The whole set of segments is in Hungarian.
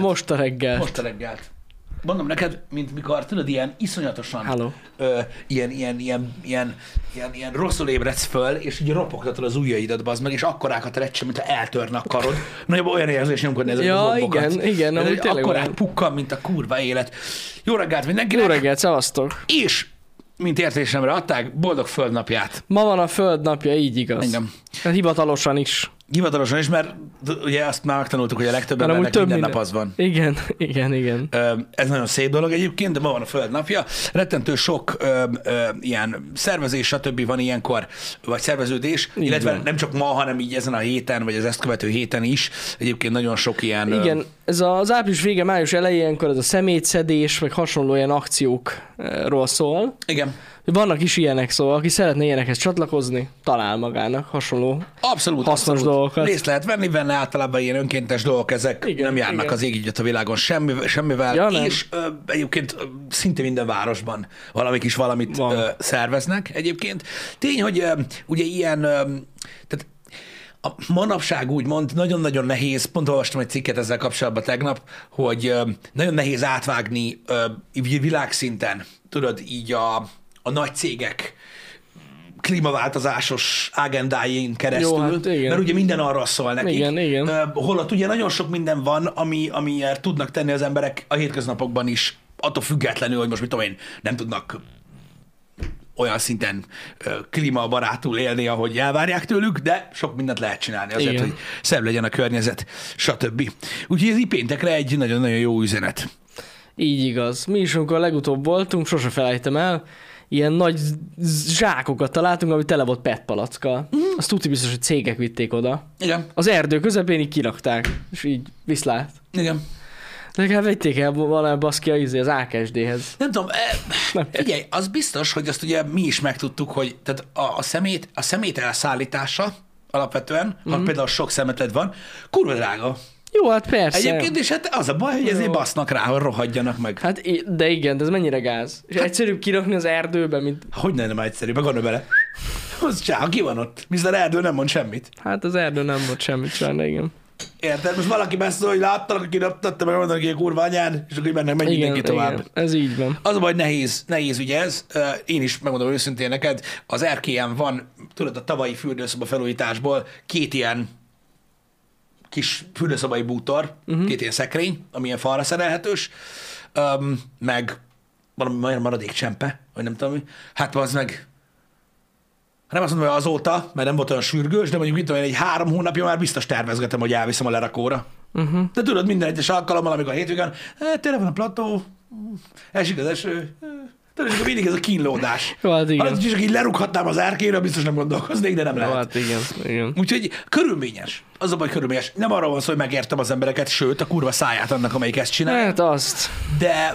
Most a reggelt. Most a reggelt. Mondom neked, mint mikor, tudod, ilyen iszonyatosan ilyen rosszul ébredsz föl, és így ropogtatod az ujjaidat, bazd meg, és akkorákat recsen, mintha eltörne a karod. Nagyjából olyan érzés nyomkodni ezeket a bombokat. Ja, igen, amúgy tényleg. Akkorát pukkan, mint a kurva élet. Jó reggelt mindenkinek! Jó reggelt, szevasztok! És, mint értésemre adták, boldog földnapját! Ma van a földnapja, így igaz. Engem. Hivatalosan is. Hivatalosan is, mert ugye azt már megtanultuk, hogy a legtöbb embernek minden nap az van. Igen, igen, igen. Ez nagyon szép dolog egyébként, de ma van a Föld napja. Rettentő sok ilyen szervezés, stb. Van ilyenkor, vagy szerveződés, így illetve van. Nem csak ma, hanem így ezen a héten, vagy az ezt követő héten is. Egyébként nagyon sok ilyen... Igen, ez az április vége, május elejénkor ez a szemétszedés, vagy hasonló ilyen akciókról szól. Igen. Vannak is ilyenek, szóval aki szeretne ilyenekhez csatlakozni, talál magának hasonló hasznos dolgokat. Részt lehet venni benne, általában ilyen önkéntes dolgok, ezek igen, nem járnak igen. Az égügyet a világon semmivel, ja, és egyébként szinte minden városban valamik is valamit szerveznek egyébként. Tény, hogy ugye ilyen, tehát a manapság úgymond nagyon-nagyon nehéz, pont olvastam egy cikket ezzel kapcsolatban tegnap, hogy nagyon nehéz átvágni világszinten, tudod, így a nagy cégek klímaváltozásos agendáin keresztül, jó, hát mert ugye minden arra szól nekik. Igen, igen. Holott ugye nagyon sok minden van, amiért tudnak tenni az emberek a hétköznapokban is, attól függetlenül, hogy most mit tudom én, nem tudnak olyan szinten klímabarátul élni, ahogy elvárják tőlük, de sok mindent lehet csinálni azért, igen. Hogy szebb legyen a környezet, stb. Úgyhogy ez így péntekre egy nagyon-nagyon jó üzenet. Így igaz. Mi is, amikor legutóbb voltunk, sose felejtem el, ilyen nagy zsákokat találtunk, ami tele volt PET palackkal. Mm. Azt tudti biztos, hogy cégek vitték oda. Igen. Az erdő közepén így kirakták, és így viszlát. Igen. Legalább vették el valami baszki az AKSD-hez. Nem tudom, figyelj, az biztos, hogy azt ugye mi is megtudtuk, hogy tehát a szemét elszállítása alapvetően, ha például sok szemeted van, kurva drága. Jó, hát persze. Egyébként is hát az a baj, hogy ezért basznak rá, hogy rohadjanak meg. Hát de igen, de ez mennyire gáz. És hát, egyszerűbb kirakni az erdőbe, mint... Hogy nem egyszerűbb, gondolj bele. Az csáha, ki van ott? Viszont az erdő nem mond semmit. Hát az erdő nem mond semmit, csáha, igen. Érted? Most valaki beszél, hogy láttalak, aki naptatta, meg mondanak, hogy a kurva anyán, és akkor mennek meg mindenki tovább. Igen, ez így van. Az a baj, nehéz ugye ez. Én is megmondom őszintén neked, az erkélyen van, tudod, a tavalyi fürdőszoba felújításból két ilyen kis fürdőszobai bútor, két ilyen szekrény, ami ilyen falra szerelhetős, meg valami maradék csempe, vagy nem tudom mi. Hát az meg, nem azt mondom, hogy azóta, mert nem volt olyan sürgős, de mondjuk itt olyan egy 3 hónapja már biztos tervezgetem, hogy elviszem a lerakóra. De tudod, minden egyes alkalommal, amikor a hétvégén, tényleg van a plató, esik az eső, tudod, hogy mindig ez a kínlódás. Hát igen. Csak így lerúghatnám az erkélyre, biztos nem gondolkoznék, de nem lehet. Hát igen, igen. Úgyhogy körülményes. Az a baj, körülményes. Nem arról van szó, hogy megértem az embereket, sőt, a kurva száját annak, amelyik ezt csinál. Hát azt. De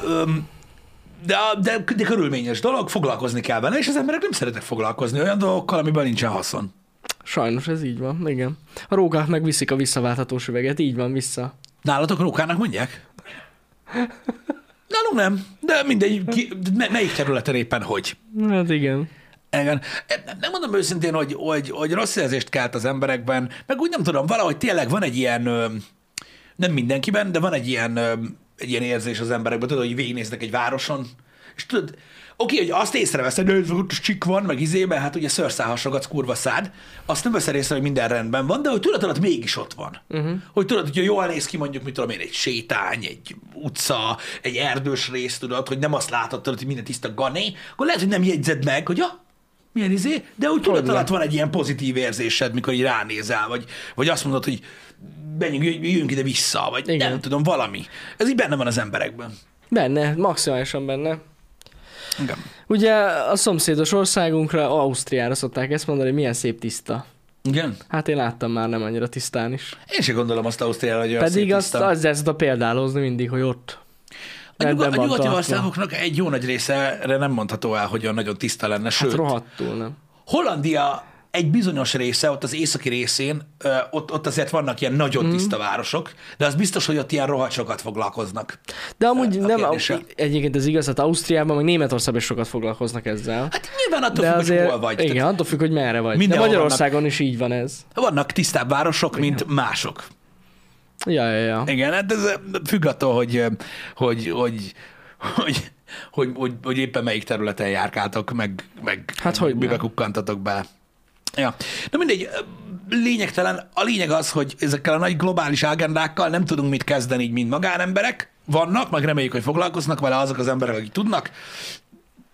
körülményes dolog, foglalkozni kell benne, és az emberek nem szeretnek foglalkozni olyan dolgokkal, amiben nincsen haszon. Sajnos ez így van, igen. A rókák megviszik a visszaválthatós üveget, így van vissza. Nálatok rókának mondják? Nálunk nem, de mindegy, melyik területen éppen hogy. Hát igen. Igen. Nem mondom őszintén, hogy rossz érzést kelt az emberekben, meg úgy nem tudom, valahogy tényleg van egy ilyen, nem mindenkiben, de van egy ilyen érzés az emberekben, tudod, hogy végignéznek egy városon, és tudod, oké, hogy azt észreveszed, hogy ott csik van, meg izében, hát ugye szőrszálhasogatsz, kurva szád, azt nem veszed észre, hogy minden rendben van, de hogy tudat alatt mégis ott van. Hogy tudod, hogyha jól néz ki, mondjuk, mit tudom én, egy sétány, egy utca, egy erdős rész, tudod, hogy nem azt látod, tudod, hogy minden tiszta gané, akkor lehet, hogy nem jegyzed meg, hogy ja, milyen izé, de úgy tudat alatt van egy ilyen pozitív érzésed, mikor így ránézel, vagy azt mondod, hogy jöjjünk ide vissza, vagy igen. Nem tudom, valami. Ez így benne van az emberekben. Benne, maximálisan benne. Igen. Ugye a szomszédos országunkra, Ausztriára szokták ezt mondani, milyen szép tiszta. Igen? Hát én láttam már nem annyira tisztán is. Én sem gondolom azt Ausztriára, hogy olyan szép tiszta. Pedig azt lehet példálozni mindig, hogy ott. A nyugati országoknak egy jó nagy része nem mondható el, hogy olyan nagyon tiszta lenne, sőt. Hát rohadtul nem. Hollandia egy bizonyos része, ott az északi részén, ott azért vannak ilyen nagyon tiszta városok, de az biztos, hogy ott ilyen rohadt sokat foglalkoznak. De amúgy nem, egyébként ez igaz, hát Ausztriában, meg Németországban is sokat foglalkoznak ezzel. Hát nyilván attól függ, hogy hol vagy. Igen, tehát, attól függ, hogy merre vagy. De Magyarországon is így van ez. Vannak tisztább városok, mint mások. Ja. Igen, hát ez függ attól, hogy éppen melyik területen járkáltok, meg hát, hogy mibe kukkantatok be. Ja. Na mindegy, lényegtelen. A lényeg az, hogy ezekkel a nagy globális agendákkal nem tudunk mit kezdeni, így mint magánemberek. Vannak, meg reméljük, hogy foglalkoznak vele azok az emberek, akik tudnak.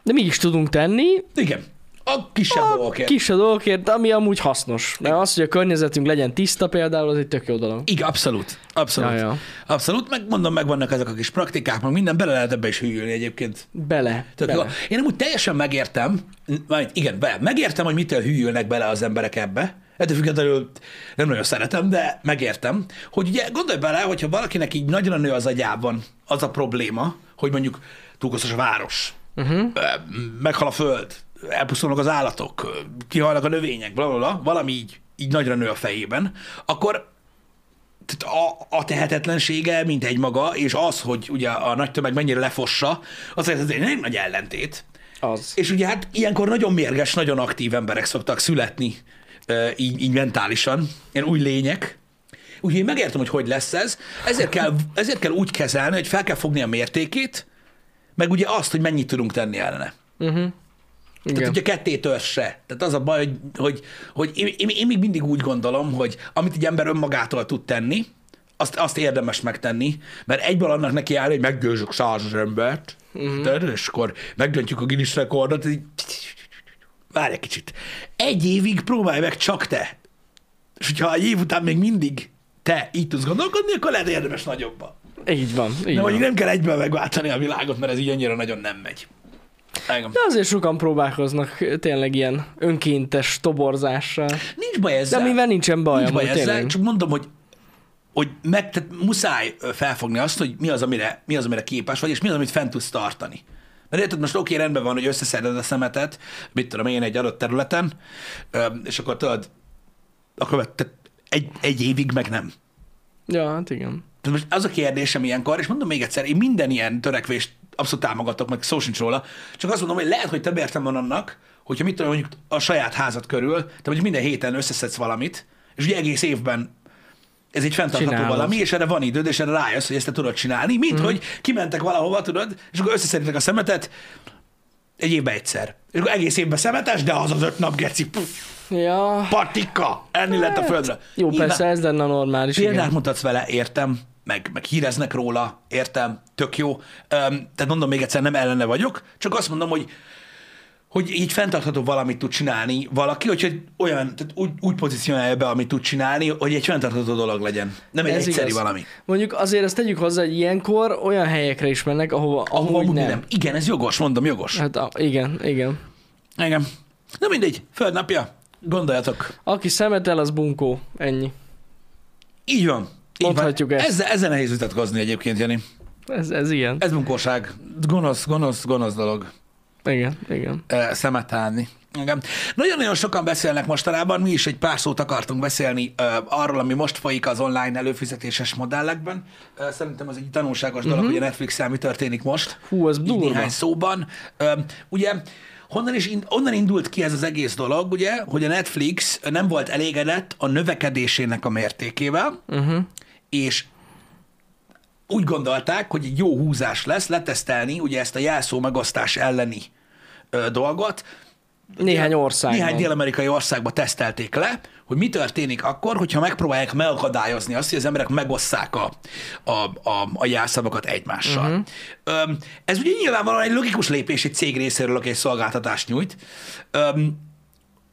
De mi is tudunk tenni. Igen. A kisebb dolgokért. Kisebb dolgokért, ami amúgy hasznos. Mert az, hogy a környezetünk legyen tiszta például, az egy tök jó dolog. Igen, abszolút. Ja. Abszolút, megmondom, megvannak ezek a kis praktikák, meg minden, bele lehet ebbe is hűlni egyébként. Bele. Én amúgy teljesen megértem, megértem, hogy mitől hűlnek bele az emberek ebbe. Ettől függetlenül nem nagyon szeretem, de megértem, hogy ugye gondolj bele, hogyha valakinek így nagyra nő az agyában az a probléma, hogy mondjuk túlkoszos a város, meghal a föld, elpusztulnak az állatok, kihalnak a növények, blablabla, valami így nagyra nő a fejében, akkor a tehetetlensége, mint egy maga, és az, hogy ugye a nagy tömeg mennyire lefossa, az egy nagyon nagy ellentét. Az. És ugye hát ilyenkor nagyon mérges, nagyon aktív emberek szoktak születni, így mentálisan, ilyen új lények. Úgyhogy én megértem, hogy lesz ez. Ezért kell úgy kezelni, hogy fel kell fogni a mértékét, meg ugye azt, hogy mennyit tudunk tenni ellene. Tehát ugye kettétől se. Tehát az a baj, hogy én még mindig úgy gondolom, hogy amit egy ember önmagától tud tenni, azt érdemes megtenni, mert egyből annak neki áll, hogy meggyőzök 100 embert, és akkor megdöntjük a Guinness rekordot, így várj egy kicsit. Egy évig próbálj meg csak te. És hogyha egy év után még mindig te így tudsz gondolkodni, akkor lehet érdemes nagyobba. Így van. Nem kell egyben megváltani a világot, mert ez így annyira nagyon nem megy. De azért sokan próbálkoznak tényleg ilyen önkéntes toborzással. Nincs baj ezzel. De amivel nincsen baj. Nincs baj ezzel, csak mondom, hogy muszáj felfogni azt, hogy mi az, amire képes vagy, és mi az, amit fent tudsz tartani. Mert érted, most oké, rendben van, hogy összeszeded a szemetet, mit tudom én, egy adott területen, és akkor tudod, akkor egy évig meg nem. Ja, hát igen. Tehát most az a kérdésem ilyenkor, és mondom még egyszer, én minden ilyen törekvést abszolút támogatok, meg szó sincs róla, csak azt mondom, hogy lehet, hogy több értelme van annak, hogyha mit tudom, mondjuk a saját házad körül, te mondjuk minden héten összeszedsz valamit, és ugye egész évben ez egy fenntartható valami, és erre van időd, és erre rájössz, hogy ezt te tudod csinálni, mint hogy kimentek valahova, tudod, és akkor összeszeditek a szemetet egy évben egyszer. És akkor egész évben szemetes, de az az 5 nap, geci. Ja. Patika! Enni lett a földre. Jó, nyilván, persze, ez lenne normális. Példát mutatsz vele, értem, meg híreznek róla, értem, tök jó. Tehát mondom még egyszer, nem ellene vagyok, csak azt mondom, hogy így fenntartható valamit tud csinálni valaki, hogy olyan, tehát úgy pozícionálja be, amit tud csinálni, hogy egy fenntartható dolog legyen. Nem egy egyszerű valami. Mondjuk azért ezt tegyük hozzá, hogy ilyenkor olyan helyekre is mennek, ahova amúgy nem. Igen, ez jogos, mondom, jogos. Hát igen. Igen. Na mindegy, földnapja, gondoljatok. Aki szemetel, az bunkó. Ennyi. Így van. Mondhatjuk ezt. Ezzel nehéz vitatkozni egyébként, Jani. Ez ilyen. Ez bunkóság. Gonosz dolog. Igen. Szemetelni. Nagyon-nagyon sokan beszélnek mostanában, mi is egy pár szót akartunk beszélni arról, ami most folyik az online előfizetéses modellekben. Szerintem az egy tanulságos dolog, hogy a Netflix-el mi történik most. Hú, ez durva. Néhány szóban. Ugye, onnan indult ki ez az egész dolog, ugye, hogy a Netflix nem volt elégedett a növekedésének a mértékével, és úgy gondolták, hogy egy jó húzás lesz letesztelni ugye ezt a jelszó megosztás elleni dolgot. Néhány dél-amerikai országban tesztelték le, hogy mi történik akkor, hogyha megpróbálják megakadályozni azt, hogy az emberek megosszák a jelszavakat egymással. Ez ugye nyilvánvalóan egy logikus lépés egy cég részéről, aki egy szolgáltatást nyújt,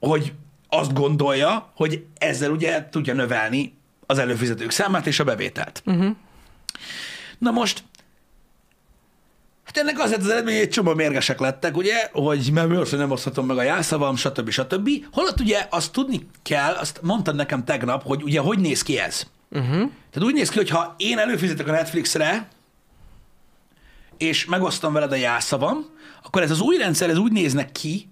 hogy azt gondolja, hogy ezzel ugye tudja növelni az előfizetők számát és a bevételt. Na most, hát ennek az lett az eredmény, hogy egy csomó mérgesek lettek, ugye, hogy mert nem oszthatom meg a jelszavam, stb. Holott ugye azt tudni kell, azt mondtad nekem tegnap, hogy ugye hogy néz ki ez. Tehát úgy néz ki, hogy ha én előfizetek a Netflixre, és megosztom veled a jelszavam, akkor ez az új rendszer, ez úgy néznek ki,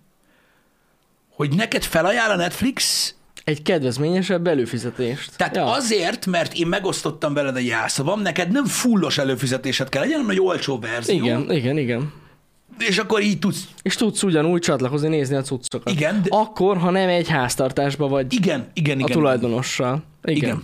hogy neked felajánl a Netflix egy kedvezményesebb előfizetést. Tehát azért, mert én megosztottam veled a jelszavam, neked nem fullos előfizetésed kell legyen, hanem egy olcsó verzió. Igen. És akkor így tudsz. És tudsz ugyanúgy csatlakozni, nézni a cuccokat. Igen. Akkor, ha nem egy háztartásba vagy a tulajdonossal. Igen.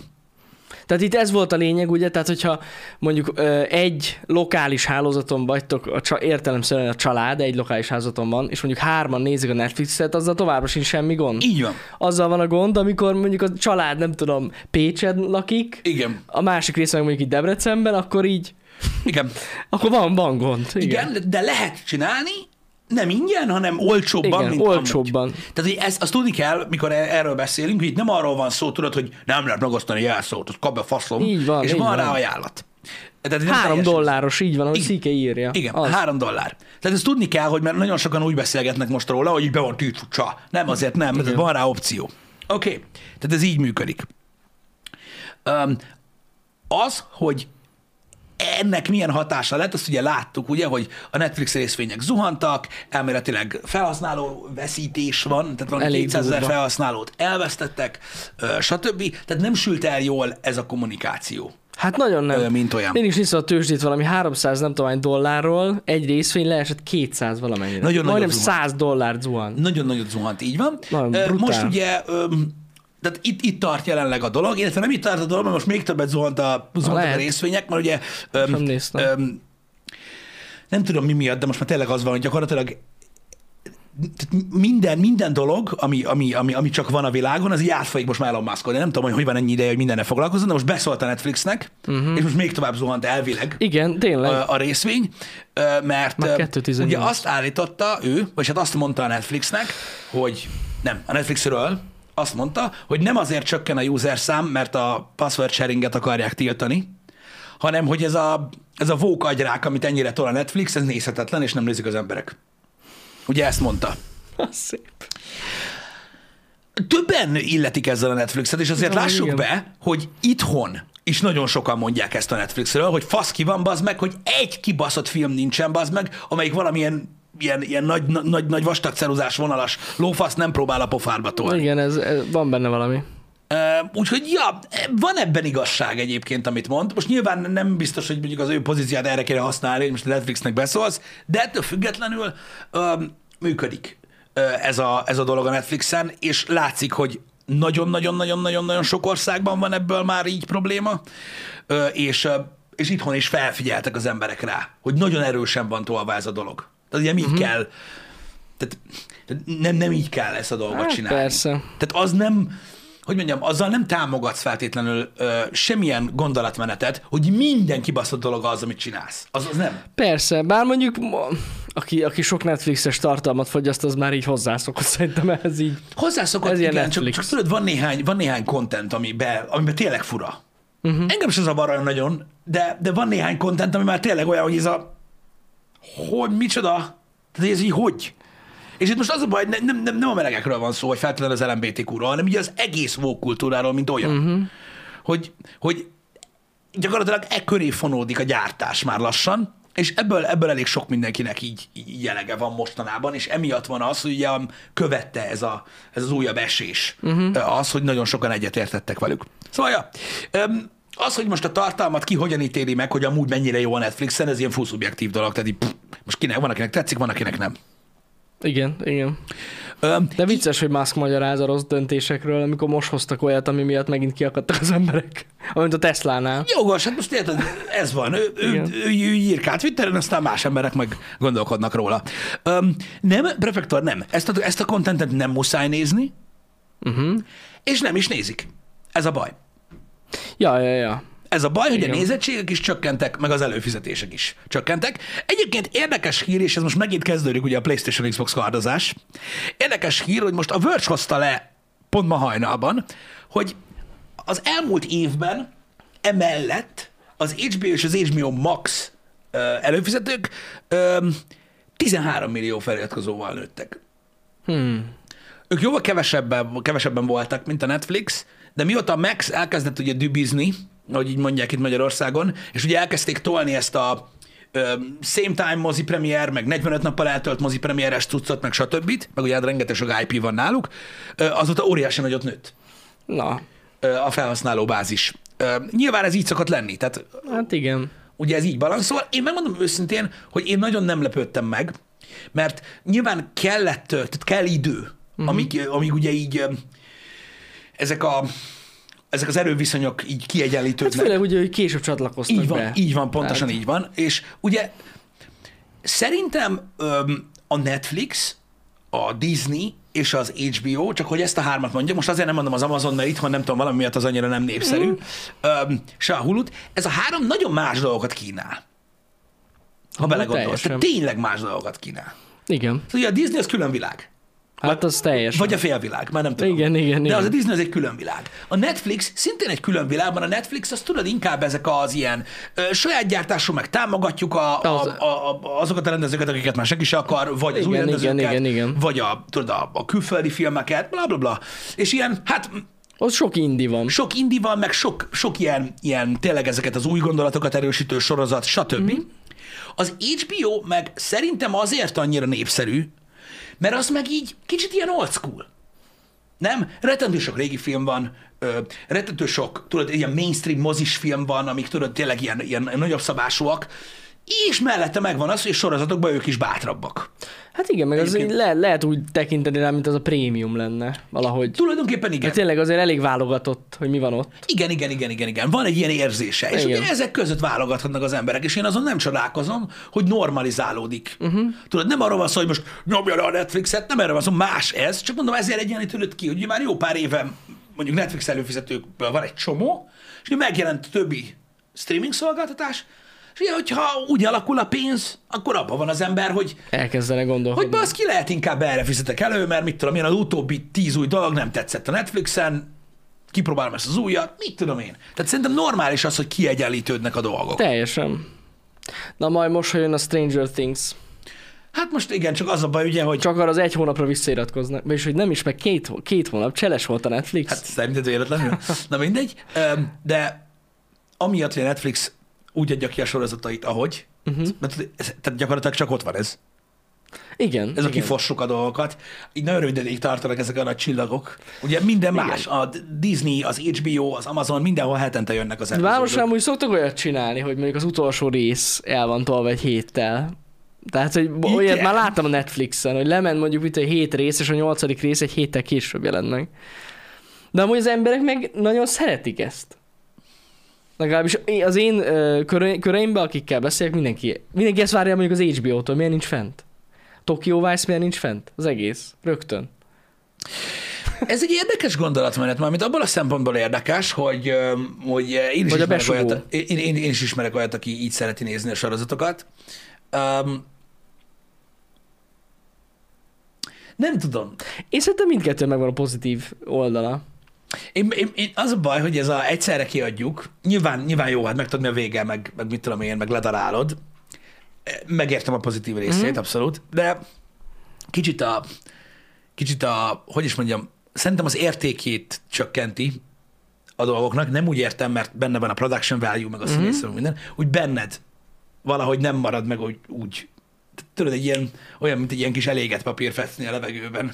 Tehát itt ez volt a lényeg, ugye? Tehát, hogyha mondjuk egy lokális hálózaton vagytok, értelemszerűen a család egy lokális hálózaton van, és mondjuk hárman nézik a Netflixet, azzal továbbra sincs semmi gond. Így van. Azzal van a gond, amikor mondjuk a család, nem tudom, Pécsen lakik, igen, a másik része mondjuk itt Debrecenben, akkor így... Igen. Akkor van gond. Igen. Igen, de lehet csinálni, nem ingyen, hanem olcsóbban, igen, mint olcsóbban. Amúgy. Tehát hogy ezt, azt tudni kell, mikor erről beszélünk, hogy itt nem arról van szó, tudod, hogy nem lehet megosztani jelszót, ott kap be faszom, így van, és így van rá ajánlat. Tehát $3, így van, ahogy Szike írja. Igen, az. $3. Tehát ezt tudni kell, hogy mert nagyon sokan úgy beszélgetnek most róla, hogy így be van tűcsúcsa. Nem, azért nem, tehát van rá opció. Oké, okay. Tehát ez így működik. Az, hogy ennek milyen hatása lett, azt ugye láttuk, ugye, hogy a Netflix részvények zuhantak, elméletileg felhasználó veszítés van, tehát valami 200,000 felhasználót elvesztettek, stb. Tehát nem sült el jól ez a kommunikáció. Hát nagyon nem. Mint olyan. Én is hiszem a tőzsdét valami $300 egy részvény leesett 200 valamennyire. Majdnem $100 zuhant. Nagyon nagyot zuhant, így van. Most ugye... Tehát itt tart jelenleg a dolog, illetve nem itt tart a dolog, mert most még többet zuhantak a részvények, mert ugye nem tudom mi miatt, de most már tényleg az van, hogy gyakorlatilag minden dolog, ami csak van a világon, az így átfolyik most már Elon Musk-on. Nem tudom, hogy van ennyi ideje, hogy mindenne foglalkozzon, de most beszólt a Netflixnek, és most még tovább zuhant elvileg, igen, tényleg, a részvény, mert ugye azt állította ő, vagy hát azt mondta a Netflixnek, hogy nem, a Netflixről azt mondta, hogy nem azért csökken a user szám, mert a password sharinget akarják tiltani, hanem hogy ez a vók agyrák, amit ennyire tol a Netflix, ez nézhetetlen, és nem nézik az emberek. Ugye ezt mondta. Az szép. Többen illetik ezzel a Netflixet, és azért lássuk be, hogy itthon is nagyon sokan mondják ezt a Netflixről, hogy fasz ki van, bazd meg, hogy egy kibaszott film nincsen, bazd meg, amelyik valamilyen ilyen nagy vastag ceruzás vonalas lófasz nem próbál a pofárba tolni. Igen, ez van benne valami. Úgyhogy, ja, van ebben igazság egyébként, amit mond. Most nyilván nem biztos, hogy mondjuk az ő pozíciát erre kéne használni, hogy most a Netflixnek beszólsz, de ettől függetlenül működik ez a dolog a Netflixen, és látszik, hogy nagyon-nagyon sok országban van ebből már így probléma, és itthon is felfigyeltek az emberek rá, hogy nagyon erősen van tolva ez a dolog. Tehát ugye így kell, tehát nem így kell ezt a dolgot csinálni. Persze. Tehát az nem, hogy mondjam, azzal nem támogatsz feltétlenül semmilyen gondolatmenetet, hogy minden kibaszott dolog az, amit csinálsz. Az nem. Persze, bár mondjuk aki sok Netflixes tartalmat fogyaszt, az már így hozzászokott, szerintem ez így. Hozzászokott, ez igen, csak tudod, van néhány content, amiben tényleg fura. Engem is az a barra nagyon, de van néhány content, ami már tényleg olyan, hogy ez a hogy micsoda? Tehát ez így hogy? És itt most az a baj, nem a melegekről van szó, vagy feltétlenül az LMBTQ-ról, hanem ugye az egész vókkultúráról, mint olyan. Hogy gyakorlatilag köré fonódik a gyártás már lassan, és ebből elég sok mindenkinek így jelege van mostanában, és emiatt van az, hogy ugye követte ez az újabb esés, az, hogy nagyon sokan egyetértettek velük. Szóval ja, az, hogy most a tartalmat ki hogyan ítéli meg, hogy amúgy mennyire jó a Netflixen, ez ilyen fullszubjektív dolog, tehát így, most van, akinek tetszik, van, akinek nem. Igen. De vicces, hogy Musk magyaráz a rossz döntésekről, amikor most hoztak olyat, ami miatt megint kiakadtak az emberek, amint a Teslánál. Jogos, hát most érted, ez van. Ő írkált Twitteren, aztán más emberek meg gondolkodnak róla. Nem, prefektor, nem. Ezt a contentet nem muszáj nézni, és nem is nézik. Ez a baj. Ja. Ez a baj, hogy a nézettségek is csökkentek, meg az előfizetések is csökkentek. Egyébként érdekes hír, és ez most megint kezdődik ugye a PlayStation Xbox kardozás. Érdekes hír, hogy most a Verge hozta le pont ma hajnalban, hogy az elmúlt évben emellett az HBO és az HBO Max előfizetők 13 millió feliratkozóval nőttek. Ők jóval kevesebben voltak, mint a Netflix, de mióta a Max elkezdett ugye dübizni, ahogy így mondják itt Magyarországon, és ugye elkezdték tolni ezt a same time mozi premier, meg 45 nappal eltölt mozi premieres cuccot, meg stb. Meg ugye rengeteg sok IP van náluk, azóta óriási nagyot nőtt. Na. A felhasználó bázis. Nyilván ez így szokott lenni. Tehát, hát igen. Ugye ez így balanszol. Én megmondom őszintén, hogy én nagyon nem lepődtem meg, mert nyilván kell idő, amíg ugye így ezek a ezek az erőviszonyok így kiegyenlítődnek. Hát főleg ugye, hogy később csatlakoztak így van, be. Így van, pontosan így van. És ugye szerintem a Netflix, a Disney és az HBO, csak hogy ezt a hármat mondjam, most azért nem mondom az Amazon, mert itthon nem tudom, valami miatt az annyira nem népszerű, se a Hulu-t. Ez a három nagyon más dolgokat kínál. Ha belegondolsz, tehát tényleg más dolgokat kínál. Igen. Szóval a Disney az külön világ. Hát az teljesen. Vagy a félvilág, már nem tudom. Igen. Az a Disney az egy külön világ. A Netflix szintén egy külön világ, mert a Netflix, azt tudod, inkább ezek az ilyen saját gyártású, meg támogatjuk azokat a rendezőket, akiket már senki se akar, vagy az új rendezőket, vagy a külföldi filmeket, blablabla. Bla, bla. És ilyen, hát... Az sok indi van. Sok indi van, meg sok ilyen tényleg ezeket az új gondolatokat erősítő sorozat, stb. Mm-hmm. Az HBO meg szerintem azért annyira népszerű, mert az meg így kicsit ilyen old school. Nem? Rettentő sok régi film van, rettentő sok, tudod, ilyen mainstream mozis film van, amik tudod, tényleg ilyen nagyobb szabásúak, és mellette megvan az, hogy sorozatokban ők is bátrabbak. Hát igen, meg egyébként az lehet úgy tekinteni rá, mint az a prémium lenne valahogy. Tulajdonképpen igen. Hát tényleg azért elég válogatott, hogy mi van ott. Igen. Van egy ilyen érzése, és ugye ezek között válogathatnak az emberek, és én azon nem csodálkozom, hogy normalizálódik. Uh-huh. Tudod, nem arról van szó, hogy most nyomja le a Netflixet, nem erről van szó, más ez, csak mondom, ezért egyenlítődött ki, hogy már jó pár éve mondjuk Netflix előfizetőkből van egy csomó, és megjelent többi streaming szolgáltatás. És hogyha úgy alakul a pénz, akkor abban van az ember, hogy elkezdene gondolkodni. Hogy baszki, lehet inkább erre fizetek elő, mert mit tudom én, az utóbbi 10 új dolog nem tetszett a Netflixen, kipróbálom ezt az újat, mit tudom én. Tehát szerintem normális az, hogy kiegyenlítődnek a dolgok. Teljesen. Na majd most, ha jön a Stranger Things. Hát most igen, csak az a baj, ugye, hogy... Csak arra az egy hónapra visszairatkoznak, és hogy nem is, meg két hónap, cseles volt a Netflix. Hát szerinted véletlenül. Na mindegy, de amiatt, hogy a Netflix úgy adja ki a sorozatait, ahogy. Uh-huh. Tehát gyakorlatilag csak ott van ez. Igen. Ez a kifossuk a dolgokat. Így nagyon rövideig tartanak ezek a nagy csillagok. Ugye minden más. A Disney, az HBO, az Amazon, mindenhol hetente jönnek az epizódok. Vámosan amúgy szoktak olyat csinálni, hogy mondjuk az utolsó rész el van tolva egy héttel. Tehát, hogy olyat már láttam a Netflixen, hogy lement mondjuk itt egy 7 rész, és a 8. rész egy héttel később jelent meg. De amúgy az emberek meg nagyon szeretik ezt. Legalábbis az én köreimben, akikkel beszélek, mindenki ezt várja mondjuk az HBO-tól, miért nincs fent? Tokyo Vice miért nincs fent? Az egész. Rögtön. Ez egy érdekes gondolatmenet, mármint abból a szempontból érdekes, hogy én is ismerek olyat, aki így szereti nézni a sorozatokat. Nem tudom. Én szerintem mindkettőn megvan a pozitív oldala. Én az a baj, hogy ez egyszerre kiadjuk, nyilván jó, hát megtudni a vége, meg mit tudom én, meg ledarálod. Megértem a pozitív részét, abszolút, de kicsit a, hogy is mondjam, szerintem az értékét csökkenti a dolgoknak, nem úgy értem, mert benne van a production value, meg a színészről minden, úgy benned valahogy nem marad meg úgy. Tudod, egy ilyen, olyan, mint egy ilyen kis elégett papír festni a levegőben.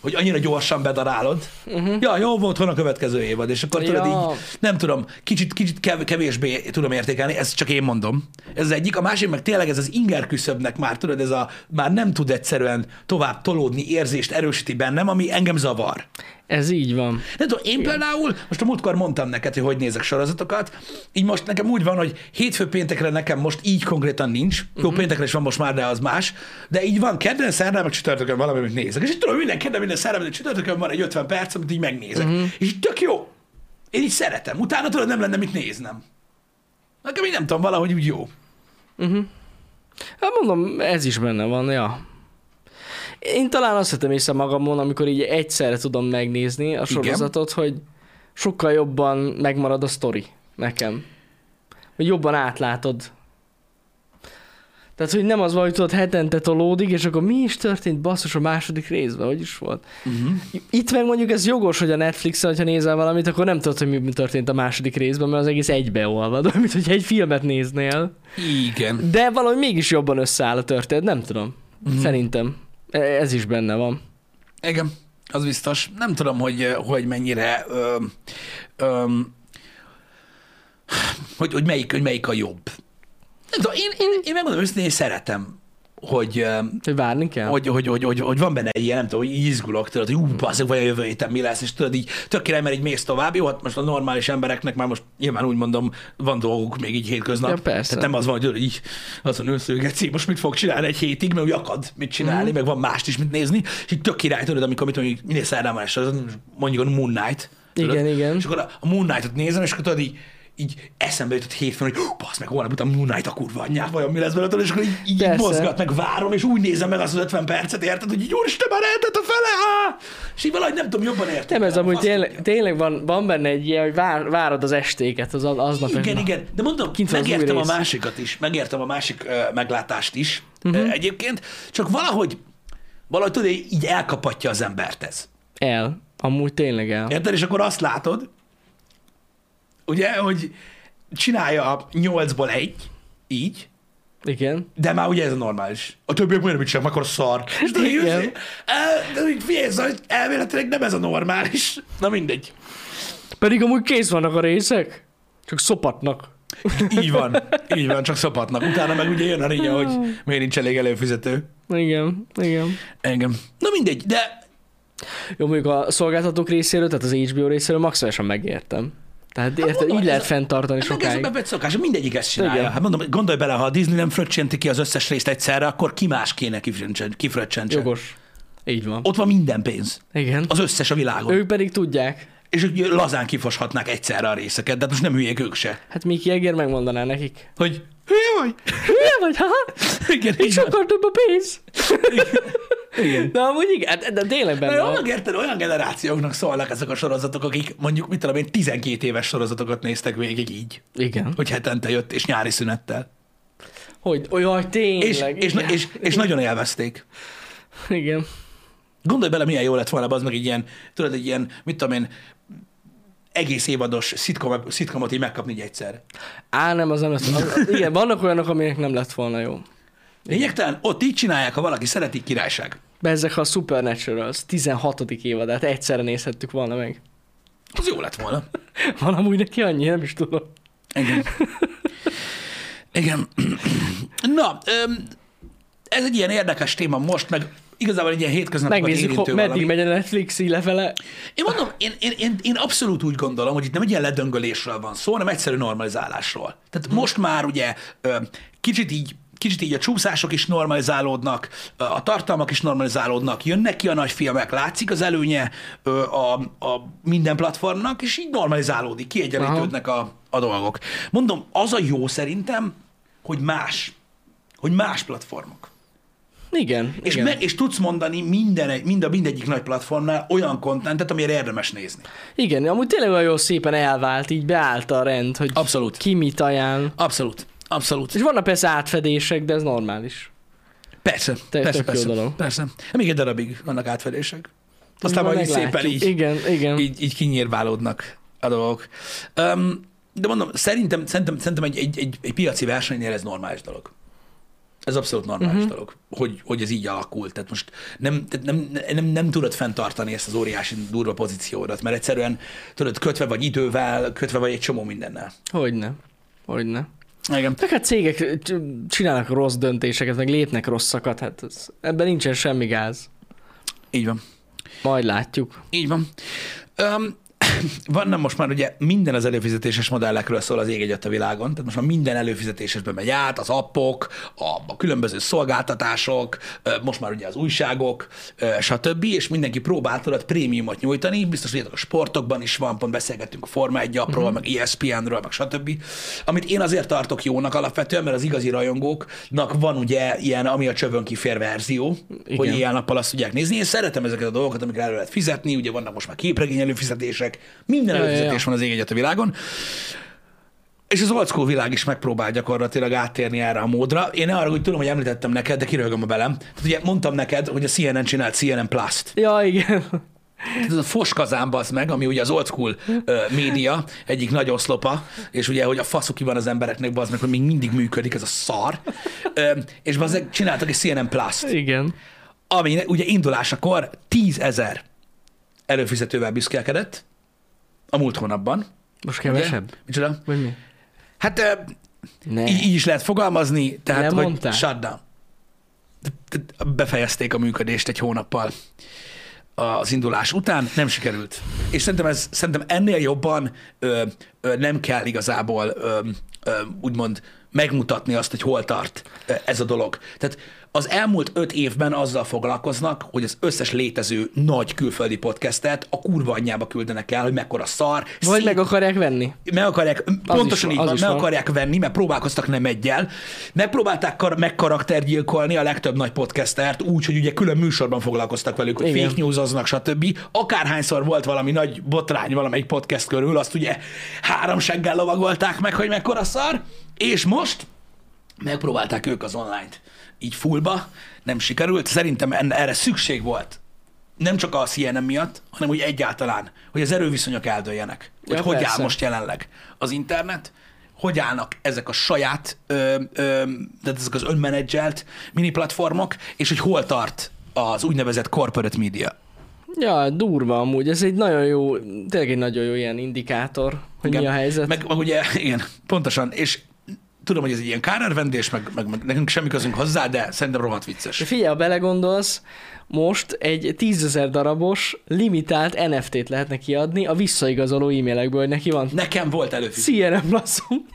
Hogy annyira gyorsan bedarálod. Uh-huh. Ja, jó volt, van a következő évad, és akkor tudod így, nem tudom, kicsit kevésbé tudom értékelni, ezt csak én mondom. Ez az egyik, a másik meg tényleg ez az inger küszöbnek már, tudod, ez a már nem tud egyszerűen tovább tolódni érzést erősíti bennem, ami engem zavar. Ez így van. Nem tudom, én például, most a múltkor mondtam neked, hogy nézek sorozatokat, így most nekem úgy van, hogy hétfő péntekre nekem most így konkrétan nincs, jó péntekre is van most már, de az más, de így van kedden, szerdán, meg csütörtökön valami, amit nézek. És így tudom, minden kedden, minden szerdán, minden csütörtökön van egy 50 perc, amit így megnézek. És így tök jó. Én így szeretem. Utána tudod, nem lenne mit néznem. Nekem így nem tudom, valahogy úgy jó. Hát mondom, ez is benne van, ja. Én talán azt vettem észre magamon, amikor így egyszerre tudom megnézni a sorozatot, hogy sokkal jobban megmarad a sztori nekem. Vagy jobban átlátod. Tehát, hogy nem az van, hogy tudod, hetente tolódik, és akkor mi is történt basszus a második részben, hogy is volt. Itt meg mondjuk ez jogos, hogy a Netflixen, hogyha nézel valamit, akkor nem tudod, hogy mi történt a második részben, mert az egész egybeolvad, mint hogyha egy filmet néznél. Igen. De valahogy mégis jobban összeáll a történet, nem tudom. Szerintem. Ez is benne van. Igen, az biztos. Nem tudom, hogy mennyire, hogy melyik a jobb. Nem tudom, én megmondom őszintén, én szeretem hogy várni kell? Hogy van benne ilyen, nem tudom, hogy izgulok, tudod, hogy basszik, vagy a jövő héten mi lesz, és tudod, így tök király, mert így mész tovább, jó, hát most a normális embereknek már most nyilván úgy mondom, van dolguk még így hétköznap. Ja, persze. Tehát nem az van, hogy így azon őszülgetsz, most mit fog csinálni egy hétig, mert úgy akad mit csinálni, meg van mást is mit nézni, és így tök király, tudod, amikor mit mondjuk, minél szerdámás, mondjuk a Moon Knight. Tudod? Igen. És akkor a Moon Knight-ot nézem, és akkor tudod, így eszembe jutott hétfőn, hogy basz meg, holnap után Moon Knight a kurva anyját, vajon mi lesz belőle, és akkor így mozgat, meg várom, és úgy nézem meg azt az 50 percet, érted, hogy így úristen, már eltett a fele, és így valahogy nem tudom, jobban értem. Nem, ez amúgy tényleg van benne egy ilyen, hogy várod az estéket, az aznap. Igen, de mondom, megértem a másikat is, megértem a másik meglátást is egyébként, csak valahogy tudod, így elkapatja az embert ez. Amúgy tényleg el. Érted, és akkor azt látod, ugye, hogy csinálja a 8-ból egy, így. Igen. De már ugye ez a normális. A többiek mondja, mit csinálják, akkor szar. És igen. Elméletileg nem ez a normális. Na mindegy. Pedig amúgy kész vannak a részek. Csak szopatnak. Így van, csak szopatnak. Utána meg ugye jön a rénye, hogy miért nincs elég előfizető. Igen. Na mindegy, de... Jó, mondjuk a szolgáltatók részéről, tehát az HBO részéről maximálisan megértem. Tehát érted, így lehet fenntartani sokáig. Ez a szokás, mindegyik ezt csinálja. Hát mondom, gondolj bele, ha a Disney nem fröccsenti ki az összes részt egyszerre, akkor ki más kéne kifröccsentse. Jogos. Így van. Ott van minden pénz. Igen. Az összes a világon. Ők pedig tudják. És ők lazán kifoshatnák egyszerre a részeket, de most nem hülyék ők se. Hát Miki Eger megmondaná nekik. Hogy hülye vagy, ha? És sokkal több a pénz. Igen. De amúgy igen, de tényleg benne. Na, érted, olyan generációknak szólnak ezek a sorozatok, akik mondjuk, mit tudom én, 12 éves sorozatokat néztek végig így. Igen. Hogy hetente jött, és nyári szünettel. Hogy, olyan tényleg. És nagyon élvezték. Igen. Gondolj bele, milyen jó lett volna, az meg így ilyen, tudod, egy ilyen, mit tudom én, egész évados szitkomot így megkapni így egyszer. Á, nem, az nem lesz. Igen, vannak olyanok, aminek nem lett volna jó. Lényegtelen, ott így csinálják, ha valaki szereti, királyság. Bezzek a Supernaturals 16. évadát egyszerre nézhettük volna meg. Az jó lett volna. Van amúgy neki annyi, nem is tudom. Igen. Na, ez egy ilyen érdekes téma most, meg igazából egy ilyen hétköznapokat érintő valami. Megnézzük, meddig megy a Netflix így lefele. Én mondom, én abszolút úgy gondolom, hogy itt nem egy ilyen ledöngölésről van szó, hanem egyszerű normalizálásról. Tehát most már ugye kicsit így a csúszások is normalizálódnak, a tartalmak is normalizálódnak, jönnek ki a nagyfilmek, látszik az előnye a minden platformnak, és így normalizálódik, kiegyenlítődnek a dolgok. Mondom, az a jó szerintem, hogy más platformok. Igen. És tudsz mondani mindegyik nagy platformnál olyan kontentet, amire érdemes nézni. Igen, amúgy tényleg olyan szépen elvált, így beállt a rend, hogy abszolút. Ki mit ajánl. Abszolút. És vannak persze átfedések, de ez normális. Persze. Még egy darabig vannak átfedések. Aztán majd szépen így, igen. Így kinyírválódnak a dolgok. De mondom, szerintem egy piaci versenynél ez normális dolog. Ez abszolút normális dolog, hogy ez így alakult. Tehát most nem tudod fenntartani ezt az óriási durva pozíciódat, mert egyszerűen tudod, kötve vagy idővel, kötve vagy egy csomó mindennel. Hogyne. Igen. Meg hát cégek csinálnak rossz döntéseket, meg lépnek rosszakat, hát ebben nincsen semmi gáz. Így van. Majd látjuk. Így van. Vannak most már ugye minden az előfizetéses modellekről szól az ég egyet a világon, tehát most már minden előfizetésesben megy át, az appok, a különböző szolgáltatások, most már ugye az újságok, stb. És mindenki próbál tudod prémiumot nyújtani, biztos, hogy a sportokban is van, pont beszélgettünk a Forma 1 appról, meg ESPN-ről, meg stb. Amit én azért tartok jónak alapvetően, mert az igazi rajongóknak van ugye ilyen, ami a csövön kifér verzió, igen. Hogy ilyen nappal azt tudják nézni. Én szeretem ezeket a dolgokat, amikre elő lehet fizetni, ugye vannak most már képregény előfizetések, minden előfizetés van az ég egyet a világon. És az old school világ is megpróbál gyakorlatilag áttérni erre a módra. Én arra úgy tudom, hogy említettem neked, de kiröhögöm a belem. Tehát ugye mondtam neked, hogy a CNN csinált CNN Plus-t. Ja, igen. Ez a foskazán basz meg, ami ugye az old school média egyik nagy oszlopa, és ugye, hogy a faszuki van az embereknek basz meg, hogy még mindig működik ez a szar. És bazzeg csináltak egy CNN Plus-t. Igen. Ami ugye indulásakor 10 000 előfizetővel büszkélkedett, a múlt hónapban. Most kevesebb? Micsoda? Vagy mi? Hát így is lehet fogalmazni, tehát, hogy shutdown. befejezték a működést egy hónappal az indulás után, nem sikerült. És szerintem ennél jobban nem kell igazából úgymond megmutatni azt, hogy hol tart ez a dolog. Tehát az elmúlt 5 évben azzal foglalkoznak, hogy az összes létező nagy külföldi podcastet a kurva anyjába küldenek el, hogy mekkora szar. Vagy meg akarják venni. Meg akarják, pontosan így van, meg akarják venni, mert próbálkoztak nem egyel. Megpróbálták megkaraktergyilkolni a legtöbb nagy podcastert úgy, hogy ugye külön műsorban foglalkoztak velük, hogy fake newsoznak, stb. Akárhányszor volt valami nagy botrány valamelyik podcast körül, azt ugye 3 seggel lovagolták meg, hogy mekkora szar, és most megpróbálták ők az online-t így fullba, nem sikerült. Szerintem erre szükség volt. Nem csak a CNN miatt, hanem úgy egyáltalán, hogy az erőviszonyok eldőljenek. Ja, hogy persze. Áll most jelenleg az internet, hogy állnak ezek a saját, tehát ezek az önmenedzselt mini platformok, és hogy hol tart az úgynevezett corporate media. Ja, durva amúgy. Ez egy nagyon jó, tényleg egy nagyon jó ilyen indikátor, hogy igen. Mi a helyzet. Meg ugye, igen, pontosan. És tudom, hogy ez egy ilyen kárárvendés, meg nekünk semmi közünk hozzá, de szerintem rohadt vicces. Figyelj, ha belegondolsz, most egy 10 000 darabos limitált NFT-t lehetne kiadni a visszaigazoló e-mailekből, hogy neki van. Nekem volt előfizetés. CNN Plus-om.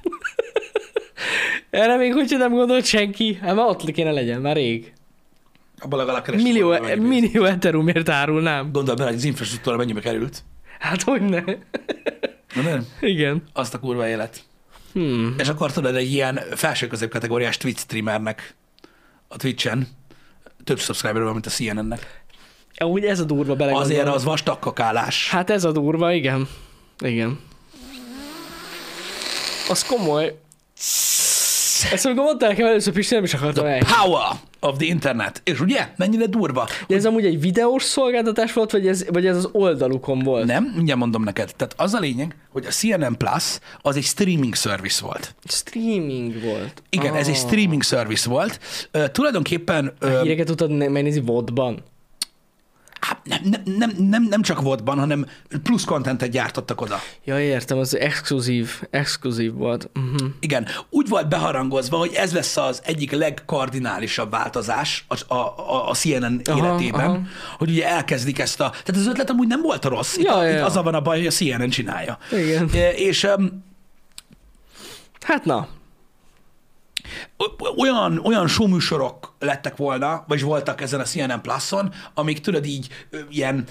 Erre még hogyha nem gondolt senki. Hát már ott kéne legyen, már rég. Abban legalább keresni. Millió Ethereumért árulnám. Gondolj bele, hogy az infrastruktúra mennyibe került. Hát hogyne. Na nem? Igen. Azt a kurva élet. És akkor tudod, egy ilyen felső-középkategóriás Twitch streamernek a Twitch-en több subscriber van, mint a CNN-nek. Úgy ez a durva belegondolva. Azért az vastag kakálás. Hát ez a durva, igen. Igen. Az komoly. Ezt amikor mondtál nekem először, Pisti, nem is akartam elni. The power of the internet. És ugye? Mennyire durva. De ez amúgy egy videós szolgáltatás volt, vagy ez az oldalukon volt? Nem, mindjárt mondom neked. Tehát az a lényeg, hogy a CNN Plus az egy streaming service volt. Streaming volt. Igen, Ez egy streaming service volt. Tulajdonképpen... A híreket tudtad megnézni VOD-ban? Hát nem csak VOD-ban, hanem plusz kontentet gyártottak oda. Ja, értem, az exkluzív volt. Uh-huh. Igen, úgy volt beharangozva, hogy ez lesz az egyik legkardinálisabb változás a CNN életében, hogy ugye elkezdik ezt a... Tehát az ötlet amúgy nem volt rossz, itt az van a baj, hogy a CNN csinálja. Igen. És... Hát na... Olyan showműsorok lettek volna, vagy voltak ezen a CNN Plus-on, amik tudod így ilyen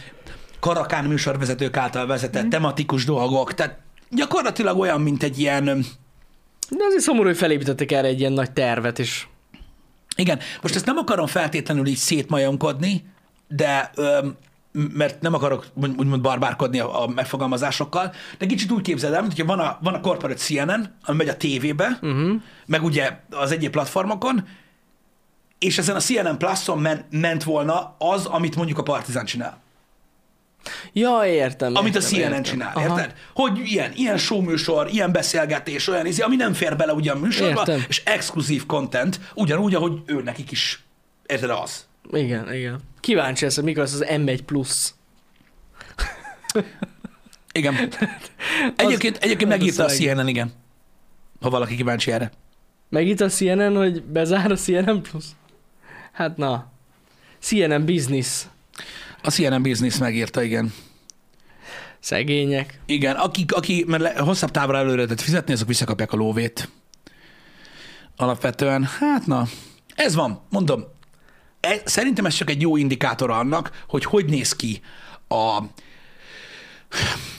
karakán műsorvezetők által vezetett tematikus dolgok, tehát gyakorlatilag olyan, mint egy ilyen... De azért szomorú, hogy felépítettek erre egy ilyen nagy tervet is. Igen. Most ezt nem akarom feltétlenül így szétmajomkodni, de... mert nem akarok úgymond barbárkodni a megfogalmazásokkal, de kicsit úgy képzeld el, mint hogyha van a corporate CNN, ami megy a tévébe, meg ugye az egyéb platformokon, és ezen a CNN Plus-on ment volna az, amit mondjuk a Partizán csinál. Ja, értem. Amit a CNN csinál, érted? Hogy ilyen showműsor, ilyen beszélgetés, olyan ízi, ami nem fér bele ugyan műsorba, értem. És exkluzív content, ugyanúgy, ahogy ő nekik is, érted az. Igen, igen. Kíváncsi lesz, hogy mikor az M1 plusz. Igen. Egyébként megírta a CNN, igen. Ha valaki kíváncsi erre. Megírta a CNN, hogy bezár a CNN plusz? Hát na. CNN Business. A CNN Business megírta, igen. Szegények. Igen, mert hosszabb távra előre lehet fizetni, azok visszakapják a lóvét. Alapvetően, hát na. Ez van, mondom. Szerintem ez csak egy jó indikátor annak, hogy néz ki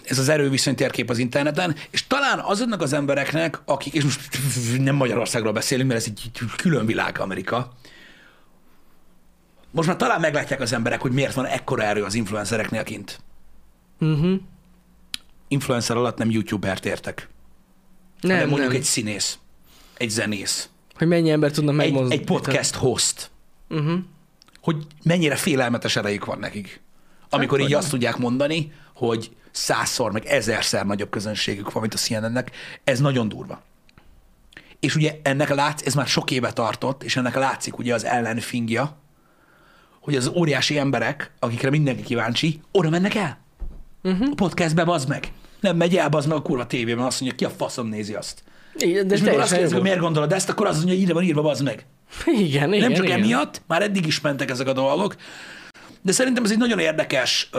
ez az erőviszony térkép az interneten, és talán azoknak az embereknek, akik, és most nem Magyarországról beszélünk, mert ez egy külön világ, Amerika, most már talán meglátják az emberek, hogy miért van ekkora erő az influencereknél kint. Uh-huh. Influencer alatt nem YouTubert értek. Nem. Mondjuk egy színész, egy zenész. Hogy mennyi ember tudna megmozdítani. Egy podcast host. Uh-huh. Hogy mennyire félelmetes erejük van nekik. Amikor így azt tudják mondani, hogy 100-szor, meg 1000-szer nagyobb közönségük van, mint a CNN-nek, ez nagyon durva. És ugye ez már sok éve tartott, és ennek látszik ugye az ellenfingja, hogy az óriási emberek, akikre mindenki kíváncsi, oda mennek el. Uh-huh. A podcastbe bazd meg. Nem megy el, bazd meg a kurva tévében, azt mondja, ki a faszom nézi azt. Igen, és mikor azt kérdezik, hogy miért gondolod ezt, akkor azt mondja, hogy ide van írva, bazd meg. Igen, nem igen, csak igen. Emiatt, már eddig is mentek ezek a dolgok, de szerintem ez egy nagyon érdekes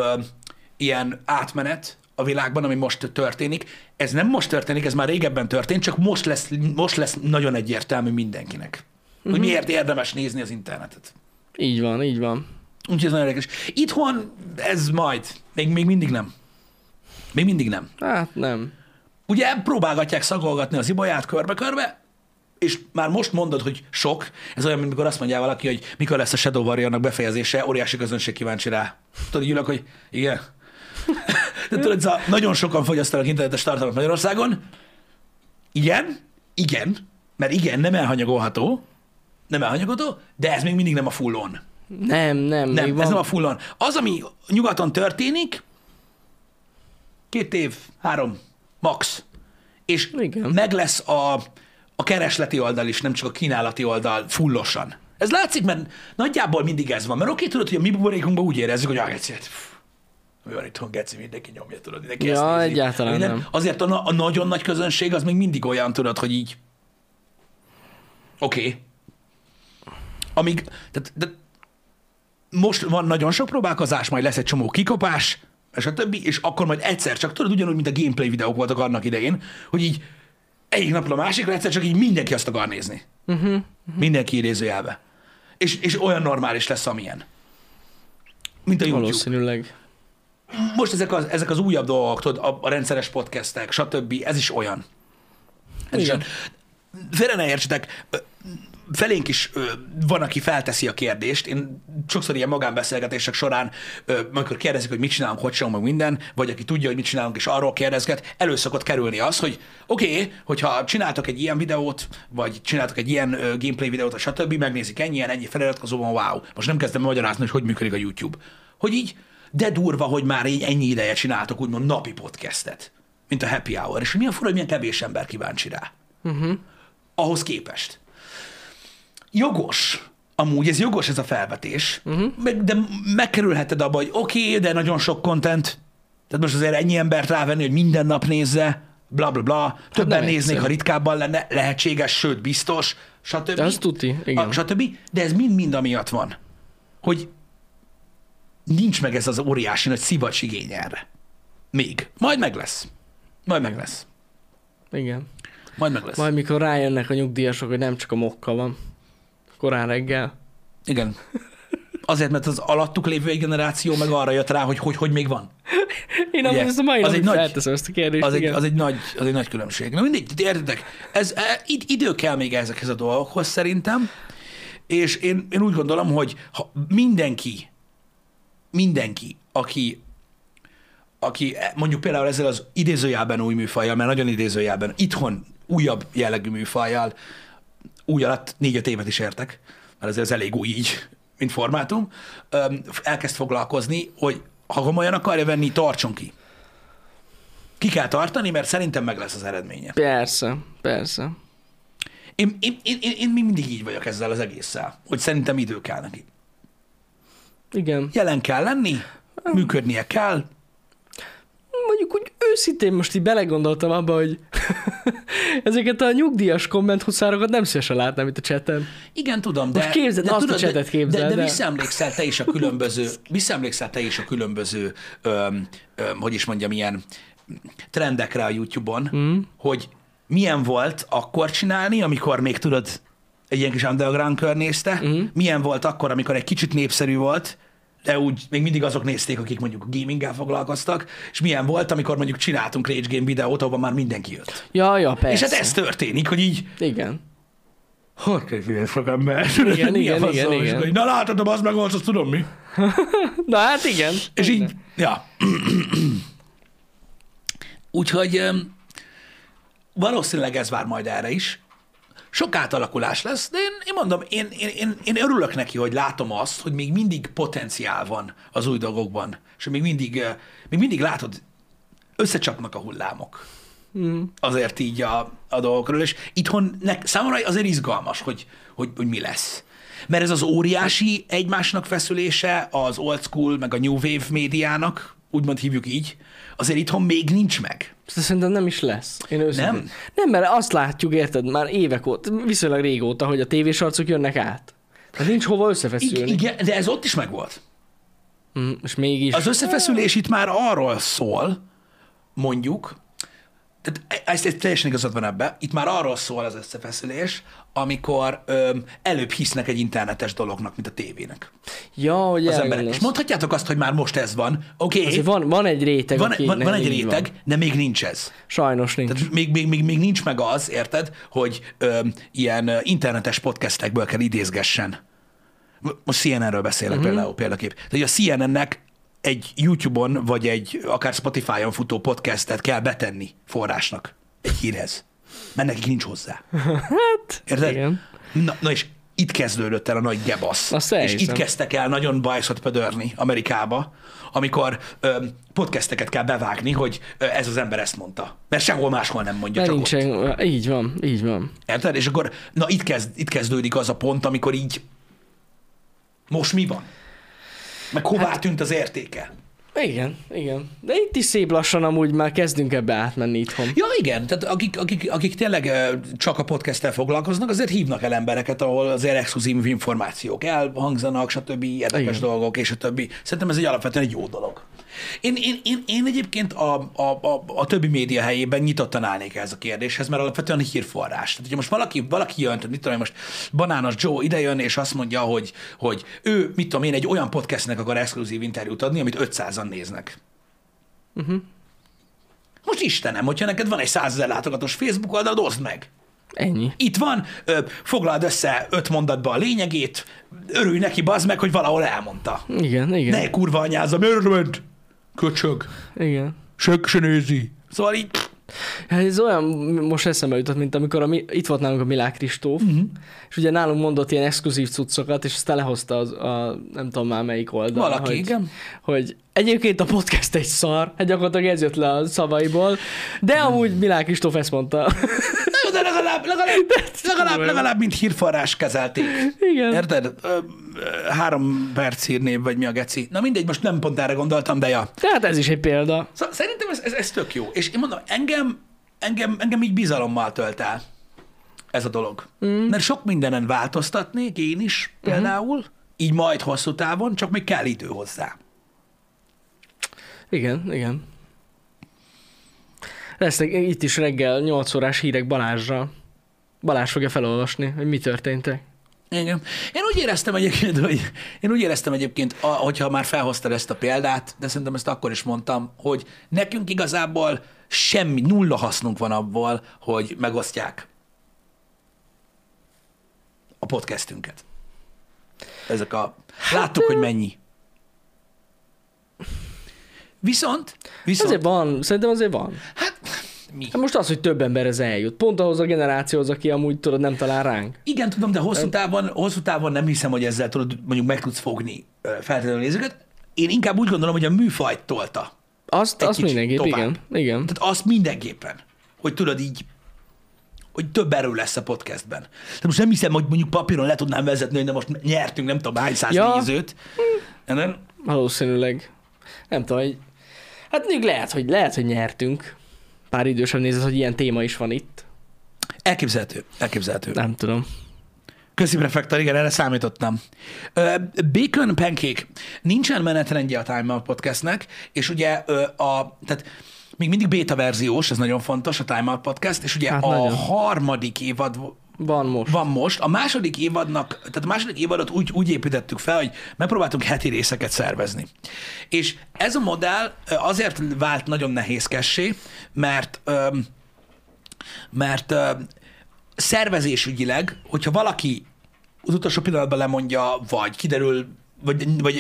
ilyen átmenet a világban, ami most történik. Ez nem most történik, ez már régebben történt, csak most lesz nagyon egyértelmű mindenkinek, hogy miért érdemes nézni az internetet. Így van, így van. Úgyhogy ez nagyon érdekes. Itthon ez majd, még mindig nem. Még mindig nem. Hát nem. Ugye próbálgatják szagolgatni az ibolyát körbe-körbe, és már most mondod, hogy sok, ez olyan, mint mikor azt mondja valaki, hogy mikor lesz a Shadow Warriornak befejezése, óriási közönség kíváncsi rá. Tudod, ülök, hogy igen. De tudod, nagyon sokan fogyasztanak internetes tartalmat Magyarországon. Igen, mert igen, nem elhanyagolható, de ez még mindig nem a full on. Nem, ez nem a full on. Az, ami nyugaton történik, 2 év, 3, max. És igen. Meg lesz a keresleti oldal is, nem csak a kínálati oldal fullosan. Ez látszik, mert nagyjából mindig ez van. Mert oké, tudod, hogy a mi buborékunkban úgy érezzük, hogy mi van itthon, geci, mindenki nyomja, tudod, mindenki ezt nézi. Egyáltalán minden. Nem. Azért a nagyon nagy közönség az még mindig olyan, tudod, hogy így oké. Amíg, de most van nagyon sok próbálkozás, majd lesz egy csomó kikopás, és a többi, és akkor majd egyszer csak, tudod, ugyanúgy, mint a gameplay videók voltak annak idején, hogy így egyik napról a másikra egyszer csak így mindenki azt akar nézni. Mindenki idézőjelbe. És olyan normális lesz, amilyen. Mint a YouTube. Valószínűleg. Most ezek az újabb dolgok, tudod, a rendszeres podcastek, stb. Ez is olyan. Félre ne értsetek, felénk is van, aki felteszi a kérdést. Én sokszor ilyen magánbeszélgetések során, amikor kérdezik, hogy mit csinálunk, hogy csinálunk, meg minden, vagy aki tudja, hogy mit csinálunk, és arról kérdezget, elő szokott kerülni az, hogy oké, hogyha csináltok egy ilyen videót, vagy csináltok egy ilyen gameplay videót, vagy stb., megnézik ennyi feliratkozóban, wow. Most nem kezdem magyarázni, hogy működik a YouTube. Hogy így, de durva, hogy már így ennyi ideje csináltok úgymond napi podcastet, mint a Happy Hour, és hogy milyen fura, hogy milyen kevés ember kíváncsi rá. Ahhoz képest. Jogos. Amúgy ez jogos ez a felvetés, de megkerülheted abba, hogy oké, de nagyon sok content, tehát most azért ennyi embert rávenni, hogy minden nap nézze, bla. Többen néznék, ha ritkábban lenne, lehetséges, sőt, biztos, stb. Ez tuti, igen. Stb. De ez mind amiatt van, hogy nincs meg ez az óriási nagy szivacs igény erre. Még. Majd meg lesz. Igen. Majd meg lesz. Majd mikor rájönnek a nyugdíjasok, hogy nem csak a mokka van. Korán reggel. Igen. Azért, mert az alattuk lévő generáció meg arra jött rá, hogy még van. Én amúgy ezt a mai napig felteszem ezt a kérdést. Az egy nagy különbség. Na mindegy, értitek? Ez, idő kell még ezekhez a dolgokhoz szerintem, és én úgy gondolom, hogy ha mindenki, aki mondjuk például ezzel az idézőjelben új műfajjal, mert nagyon idézőjelben, itthon újabb jellegű műfajjal, új alatt 4-5 évet is értek, mert azért az elég új így, mint formátum, elkezd foglalkozni, hogy ha komolyan akarja venni, tartson ki. Ki kell tartani, mert szerintem meg lesz az eredménye. Persze. Én mindig így vagyok ezzel az egésszel, hogy szerintem idő kell neki. Igen. Jelen kell lenni, működnie kell. Mondjuk úgy őszintén most így belegondoltam abba, hogy ezeket a nyugdíjas kommenthuszárokat nem szívesen látnám itt a chaten. Igen, tudom, de... Most képzeld, azt tudod, a chatet képzeld. De visszaemlékszel te is a különböző, hogy is mondjam, ilyen trendekre a YouTube-on, hogy milyen volt akkor csinálni, amikor még tudod, egy ilyen kis underground kör nézte, milyen volt akkor, amikor egy kicsit népszerű volt, de úgy még mindig azok nézték, akik mondjuk gaminggel foglalkoztak, és milyen volt, amikor mondjuk csináltunk Rage Game videót, ahol már mindenki jött. Ja, persze. És hát ez történik, hogy így... Igen. Hogy kell figyelni sok ember? Igen. Na láthatom, az meg volt, azt tudom mi. Na hát igen. És így, ja. Úgyhogy valószínűleg ez vár majd erre is. Sok átalakulás lesz, de én mondom, én örülök neki, hogy látom azt, hogy még mindig potenciál van az új dolgokban, és még mindig látod, összecsapnak a hullámok. Azért így a dolgokról, és itthon számomra azért izgalmas, hogy mi lesz. Mert ez az óriási egymásnak feszülése az old school, meg a new wave médiának, úgymond hívjuk így, azért itthon még nincs meg. Szerintem nem is lesz. Nem? Nem, mert azt látjuk, érted, már évek óta, viszonylag régóta, hogy a tévésarcok jönnek át. Tehát nincs hova összefeszülni. Igen, de ez ott is megvolt. És mégis. Az összefeszülés itt már arról szól, mondjuk, tehát ez teljesen igazad van ebben, itt már arról szól az összefeszülés, amikor előbb hisznek egy internetes dolognak, mint a tévének. Ja, hogy az emberek. És mondhatjátok azt, hogy már most ez van. Okay, van egy réteg. Van egy réteg, van. De még nincs ez. Sajnos nincs. Tehát még nincs meg az, érted, hogy ilyen internetes podcastekből kell idézgessen. Most CNN-ről beszélek például. Tehát a CNN-nek egy YouTube-on, vagy egy akár Spotify-on futó podcastet kell betenni forrásnak egy hírhez. Mert nekik nincs hozzá. Hát, érted? Igen. Na és itt kezdődött el a nagy gebasz. És itt kezdtek el nagyon bajszot pödörni Amerikába, amikor podcasteket kell bevágni, hogy ez az ember ezt mondta. Mert sehol máshol nem mondja, de csak nincsen. Így van, így van. Érted? És akkor na itt kezdődik az a pont, amikor így most mi van? Meg hová tűnt az értéke? Igen, igen. De itt is szép lassan amúgy már kezdünk ebbe átmenni itthon. Ja, igen. Tehát akik tényleg csak a podcasttel foglalkoznak, azért hívnak el embereket, ahol azért exkluzív információk elhangzanak, stb. Érdekes dolgok, és a többi. Szerintem ez egy alapvetően egy jó dolog. Én egyébként a többi média helyében nyitottan állnék ez a kérdéshez, mert alapvetően hírforrás. Tehát, hogyha most valaki jön, tehát mit tudom, most Banános Joe idejön, és azt mondja, hogy ő, mit tudom én, egy olyan podcastnek akar exkluzív interjút adni, amit 500-an néznek. Most Istenem, hogyha neked van egy 100 000 látogatós Facebook oldalad, oszd meg. Ennyi. Itt van, foglald össze 5 mondatba a lényegét, örülj neki, bazd meg, hogy valahol elmondta. Igen, igen. Ne kurva anyázza, miért köcsög. Igen. Sök se nézi. Szóval így. Hát ez olyan, most eszembe jutott, mint amikor itt volt nálunk a Milák Kristóf, és ugye nálunk mondott ilyen exkluzív cuccokat, és aztán lehozta nem tudom már melyik oldal. Valaki, hogy, igen. Hogy egyébként a podcast egy szar, hát gyakorlatilag ez jött le a szavaiból, de amúgy Milák Kristóf ezt mondta. Na, de legalább mint hírforrás kezelték. Igen. Érted? 3 perc hírnév, vagy mi a geci. Na mindegy, most nem pont erre gondoltam, de ja. Tehát ez is egy példa. Szóval szerintem ez tök jó. És én mondom, engem így bizalommal tölt el ez a dolog. Mert sok mindenen változtatnék, én is például, így majd hosszú távon, csak még kell idő hozzá. Igen, igen. Lesznek itt is reggel 8 órás hírek Balázsra. Balázs fogja felolvasni, hogy mi történtek. Igen. Én úgy éreztem egyébként, hogyha már felhoztad ezt a példát, de szerintem ezt akkor is mondtam, hogy nekünk igazából semmi, nulla hasznunk van abból, hogy megosztják a podcastünket. Láttuk, hogy mennyi. Viszont... Szerintem azért van. Hát mi? Hát most az, hogy több ember ez eljut. Pont ahhoz a generációhoz, aki amúgy tudod, nem talál ránk. Igen, tudom, de hosszú távon nem hiszem, hogy ezzel tudod, mondjuk meg tudsz fogni feltétlenül nézőket. Én inkább úgy gondolom, hogy a műfajt tolta. Azt mindenképp, igen. Tehát azt mindenképpen, hogy tudod így, hogy több erő lesz a podcastben. Tehát most nem hiszem, hogy mondjuk papíron le tudnám vezetni, hogy most nyertünk nem tudom hány száz nézőt. Valószínűleg. Nem tudom, hogy... Hát még lehet, hogy nyertünk. Pár idősebb nézett, hogy ilyen téma is van itt. Elképzelhető. Nem tudom. Köszi, prefektor, igen, erre számítottam. Bacon Pancake. Nincsen menetrendje a Time Out Podcastnek, és ugye tehát még mindig beta verziós, ez nagyon fontos, a Time Out Podcast, és ugye harmadik évad van most. A második évadnak, tehát a második évadot úgy építettük fel, hogy megpróbáltunk heti részeket szervezni. És ez a modell azért vált nagyon nehézkessé, mert szervezésügyileg, hogyha valaki az utolsó pillanatban lemondja, vagy kiderül,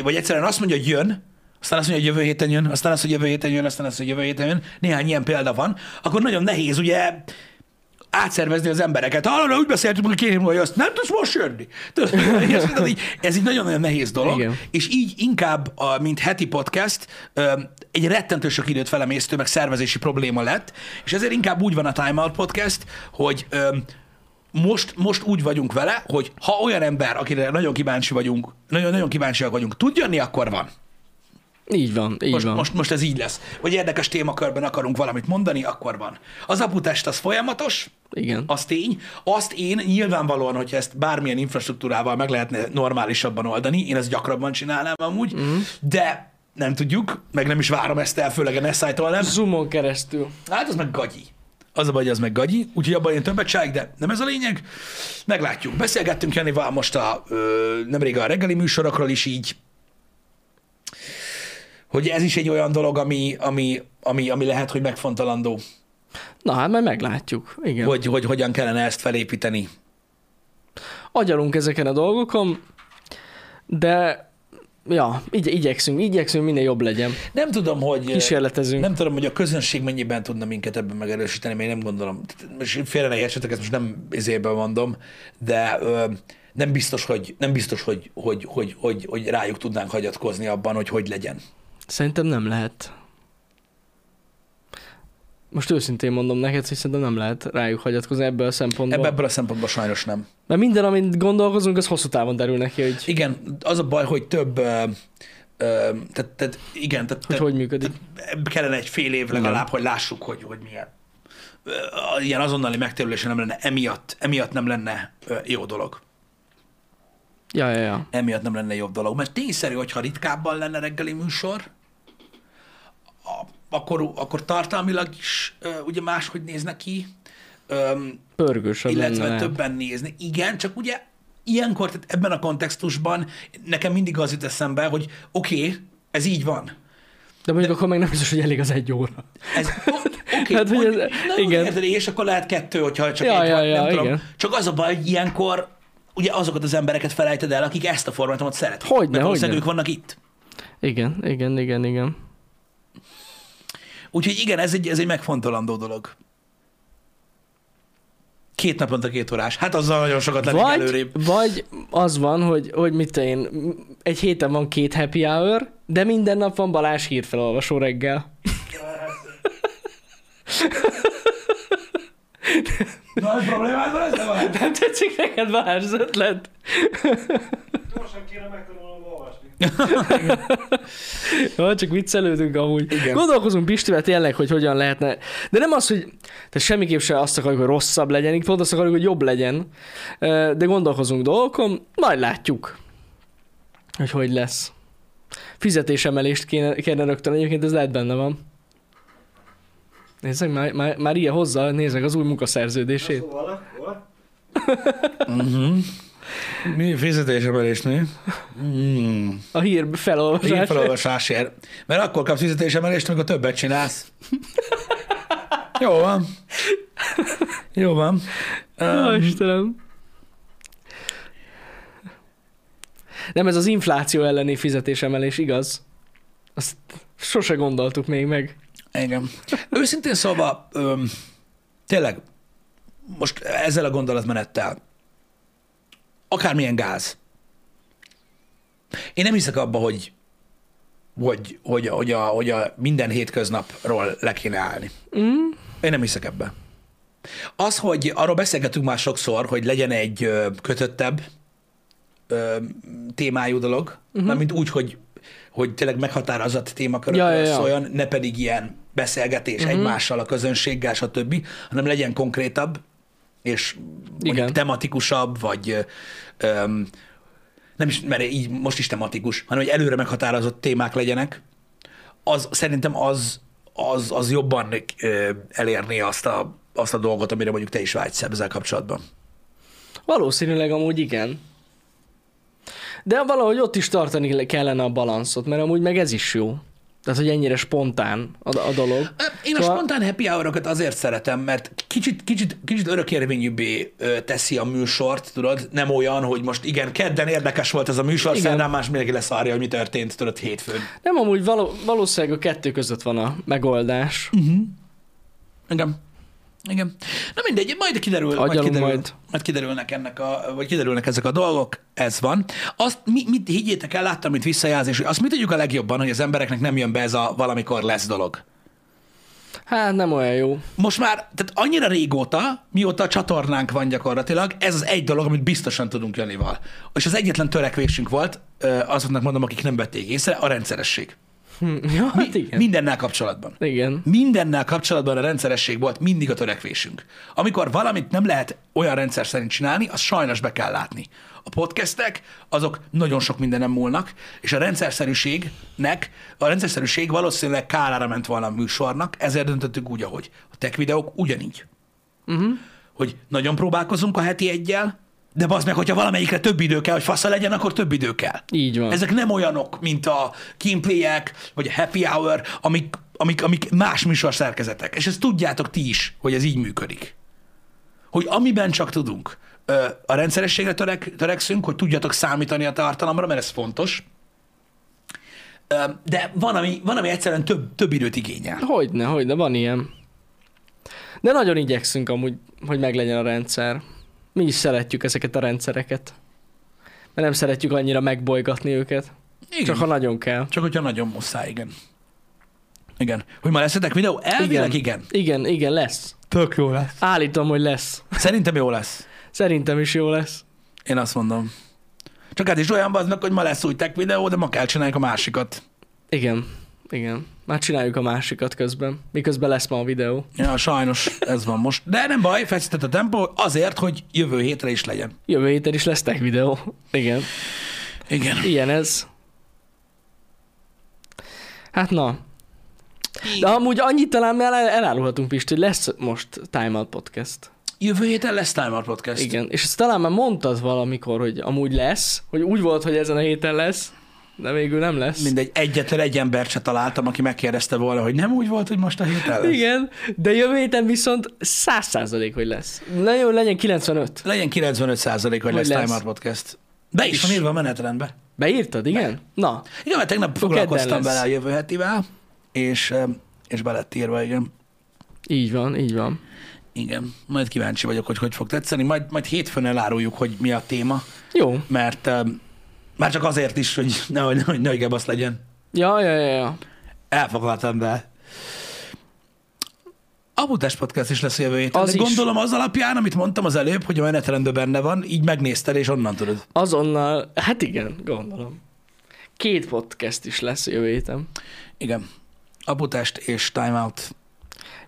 vagy egyszerűen azt mondja, hogy jön, aztán azt mondja, hogy jövő héten jön, aztán azt, hogy jövő héten jön, aztán azt, hogy jövő héten jön, néhány ilyen példa van, akkor nagyon nehéz, ugye, átszervezni az embereket. Hallod, úgy beszéltünk, hogy kérem, hogy azt nem tudsz most jönni. Ez így nagyon-nagyon nehéz dolog. Igen. És így inkább, mint heti podcast, egy rettentő sok időt felemésztő, meg szervezési probléma lett, és ezért inkább úgy van a Time Out Podcast, hogy most úgy vagyunk vele, hogy ha olyan ember, akire nagyon kíváncsiak vagyunk, tudja jönni, akkor van. Így van, így most, van. Most ez így lesz. Vagy érdekes témakörben akarunk valamit mondani, akkor van. Az aputest az folyamatos, igen. Az tény. Azt én nyilvánvalóan, hogyha ezt bármilyen infrastruktúrával meg lehetne normálisabban oldani, én ezt gyakrabban csinálnám amúgy, de nem tudjuk, meg nem is várom ezt el, főleg a NSI-tól nem. Zoomon keresztül. Hát az meg gagyi. Az a baj, az meg gagyi, úgyhogy abban én többet csinálok, de nem ez a lényeg. Meglátjuk. Beszélgettünk Janival most nemrég a reggeli műsorokról is így, hogy ez is egy olyan dolog, ami lehet, hogy megfontolandó. Na hát majd meglátjuk, igen. Hogy hogyan kellene ezt felépíteni. Agyalunk ezeken a dolgokon, de ja, igyekszünk, minél jobb legyen. Nem tudom, hogy kísérletezünk. Nem tudom, hogy a közönség mennyiben tudna minket ebben megerősíteni, mert én nem gondolom. Félre ne értsetek, ezt most nem ezérben mondom, de nem biztos, hogy rájuk tudnánk hagyatkozni abban, hogy legyen. Szerintem nem lehet. Most őszintén mondom neked, hogy szerintem nem lehet rájuk hagyatkozni ebből a szempontból. Ebből a szempontból sajnos nem. Mert minden, amit gondolkozunk, az hosszú távon derül neki, hogy... Igen, az a baj, hogy több... Hogy működik? Kellene egy fél év legalább, hogy lássuk, hogy milyen. Ilyen azonnali megtérülése nem lenne, emiatt nem lenne jó dolog. Ja. Emiatt nem lenne jobb dolog. Mert tényszerű, hogyha ritkábban lenne reggeli műsor, akkor tartalmilag is ugye máshogy nézne ki. Pörgősebb, illetve többen nézni. Igen, csak ugye ilyenkor, tehát ebben a kontextusban nekem mindig az jut eszembe, hogy oké, ez így van. De mondjuk akkor meg nem biztos, hogy elég az egy óra. Oké, és akkor lehet 2, hogyha csak egy, nem tudom. Csak az a baj, hogy ilyenkor ugye azokat az embereket felejted el, akik ezt a formátumot szeretik. Mert ők vannak itt. Igen. Úgyhogy igen, ez egy megfontolandó dolog. 2 naponta 2 órás. Hát azzal nagyon sokat lennék előrébb. Vagy az van, hogy egy héten van 2 happy hour, de minden nap van Balázs hírfelolvasó reggel. Nagy problémád van ez, Balázs? Nem tetszik neked Balázs ötlet? Gyorsan kéne megtanulnom olvasni. Jó, csak viccelődünk amúgy. Igen. Gondolkozunk Pistivel tényleg, hogy hogyan lehetne. De nem az, hogy semmiképp sem azt akarjuk, hogy rosszabb legyen, pont azt akarjuk, hogy jobb legyen. De gondolkozunk dolgokon, majd látjuk, hogy lesz. Fizetésemelést kéne rögtön, egyébként ez lehet benne van. Nézzek, már ilyen hozzá, nézzek az új munkaszerződését. Na szóval akkor? Mi fizetésemelésnél? A hírfelolvasásért. Mert akkor kapsz fizetésemelést, amikor többet csinálsz. Jó van. Jó, Istenem. Nem, ez az infláció elleni fizetésemelés, igaz? Azt sose gondoltuk még meg. Igen. Őszintén szóval, tényleg, most ezzel a gondolatmenettel, akármilyen gáz. Én nem hiszek abba, hogy a minden hétköznapról le kéne állni. Én nem hiszek ebbe. Az, hogy arról beszélgetünk már sokszor, hogy legyen egy kötöttebb témájú dolog, mármint úgy, hogy tényleg meghatározott témakörökről szóljon, ne pedig ilyen beszélgetés egymással, a közönséggel, stb., hanem legyen konkrétabb, és tematikusabb, vagy nem is, mert így most is tematikus, hanem hogy előre meghatározott témák legyenek, az szerintem az jobban elérné azt a dolgot, amire mondjuk te is vágysz ezzel kapcsolatban. Valószínűleg amúgy igen. De valahogy ott is tartani kellene a balanszot, mert amúgy meg ez is jó. Tehát, hogy ennyire spontán a dolog. Én a spontán happy hour-okat azért szeretem, mert kicsit örökérvényűbbé teszi a műsort, tudod? Nem olyan, hogy most igen, kedden érdekes volt ez a műsor, szerdán más mindenki leszárja, hogy mi történt, tudod, hétfőn. Nem, amúgy valószínűleg a 2 között van a megoldás. Igen. Na mindegy, majd kiderülnek kiderülnek ezek a dolgok, ez van. Azt mit higgyétek el, láttam, mint visszajelzés, hogy azt mi tudjuk a legjobban, hogy az embereknek nem jön be ez a valamikor lesz dolog. Hát nem olyan jó. Most már, tehát annyira régóta, mióta a csatornánk van gyakorlatilag, ez az egy dolog, amit biztosan tudunk Janival. És az egyetlen törekvésünk volt, azoknak mondom, akik nem vették észre, a rendszeresség. Ja, hát igen. Mindennel kapcsolatban. Igen. Mindennel kapcsolatban a rendszeresség volt mindig a törekvésünk. Amikor valamit nem lehet olyan rendszer szerint csinálni, azt sajnos be kell látni. A podcastek, azok nagyon sok mindenem múlnak, és a rendszerszerűség valószínűleg kárára ment volna a műsornak, ezért döntöttük úgy, ahogy. A tech videók ugyanígy. Uh-huh. Hogy nagyon próbálkozunk a heti egyel, de bazd meg, hogyha valamelyikre több idő kell, hogy fasza legyen, akkor több idő kell. Így van. Ezek nem olyanok, mint a gameplay-ek, vagy a happy hour, amik más műsor szerkezetek. És ezt tudjátok ti is, hogy ez így működik. Hogy amiben csak tudunk, a rendszerességre törekszünk, hogy tudjatok számítani a tartalomra, mert ez fontos. De van, ami egyszerűen több időt igényel. Hogyne, van ilyen. De nagyon igyekszünk amúgy, hogy meglegyen a rendszer. Mi is szeretjük ezeket a rendszereket. Mert nem szeretjük annyira megbolygatni őket. Igen. Csak ha nagyon kell. Csak hogyha nagyon muszáj, igen. Igen. Hogy már leszetek videó? Elvileg igen. Igen, lesz. Tök jó lesz. Állítom, hogy lesz. Szerintem jó lesz. Szerintem is jó lesz. Én azt mondom. Csak hát is olyan baznak, hogy ma lesz új tech videó, de ma kell csináljuk a másikat. Igen. Már csináljuk a másikat közben. Miközben lesz ma a videó. Ja, sajnos ez van most. De nem baj, feszített a tempó azért, hogy jövő hétre is legyen. Jövő héten is lesz tech videó. Igen. Ilyen ez. Hát na. De amúgy annyit talán elárulhatunk, Pisti, hogy lesz most Time Out Podcast. Jövő héten lesz Time Out Podcast. Igen, és ezt talán már mondtad valamikor, hogy amúgy lesz, hogy úgy volt, hogy ezen a héten lesz, de végül nem lesz. Mindegy, egyetlen egy embert se találtam, aki megkérdezte volna, hogy nem úgy volt, hogy most a héten lesz. Igen, de jövő héten viszont 100%, hogy lesz. Nagyon legyen 95. Legyen 95%, hogy lesz Time Out Podcast. Be is van írva a menetrendbe. Beírtad, igen? Be. Na. Igen, mert tegnap foglalkoztam vele a jövő hetivel, és be lett írva, igen. Így van. Igen, majd kíváncsi vagyok, hogy fog tetszeni. Majd hétfőn eláruljuk, hogy mi a téma. Jó. Mert már csak azért is, hogy nehogy gebasz legyen. Ja. Elfoglaltam, de... A Budapest Podcast is lesz jövő héten. Gondolom az alapján, amit mondtam az előbb, hogy a menetrendben benne van, így megnézted, és onnan tudod. Azonnal, hát igen, gondolom. 2 podcast is lesz jövő héten. Igen. A Budapest és Time Out.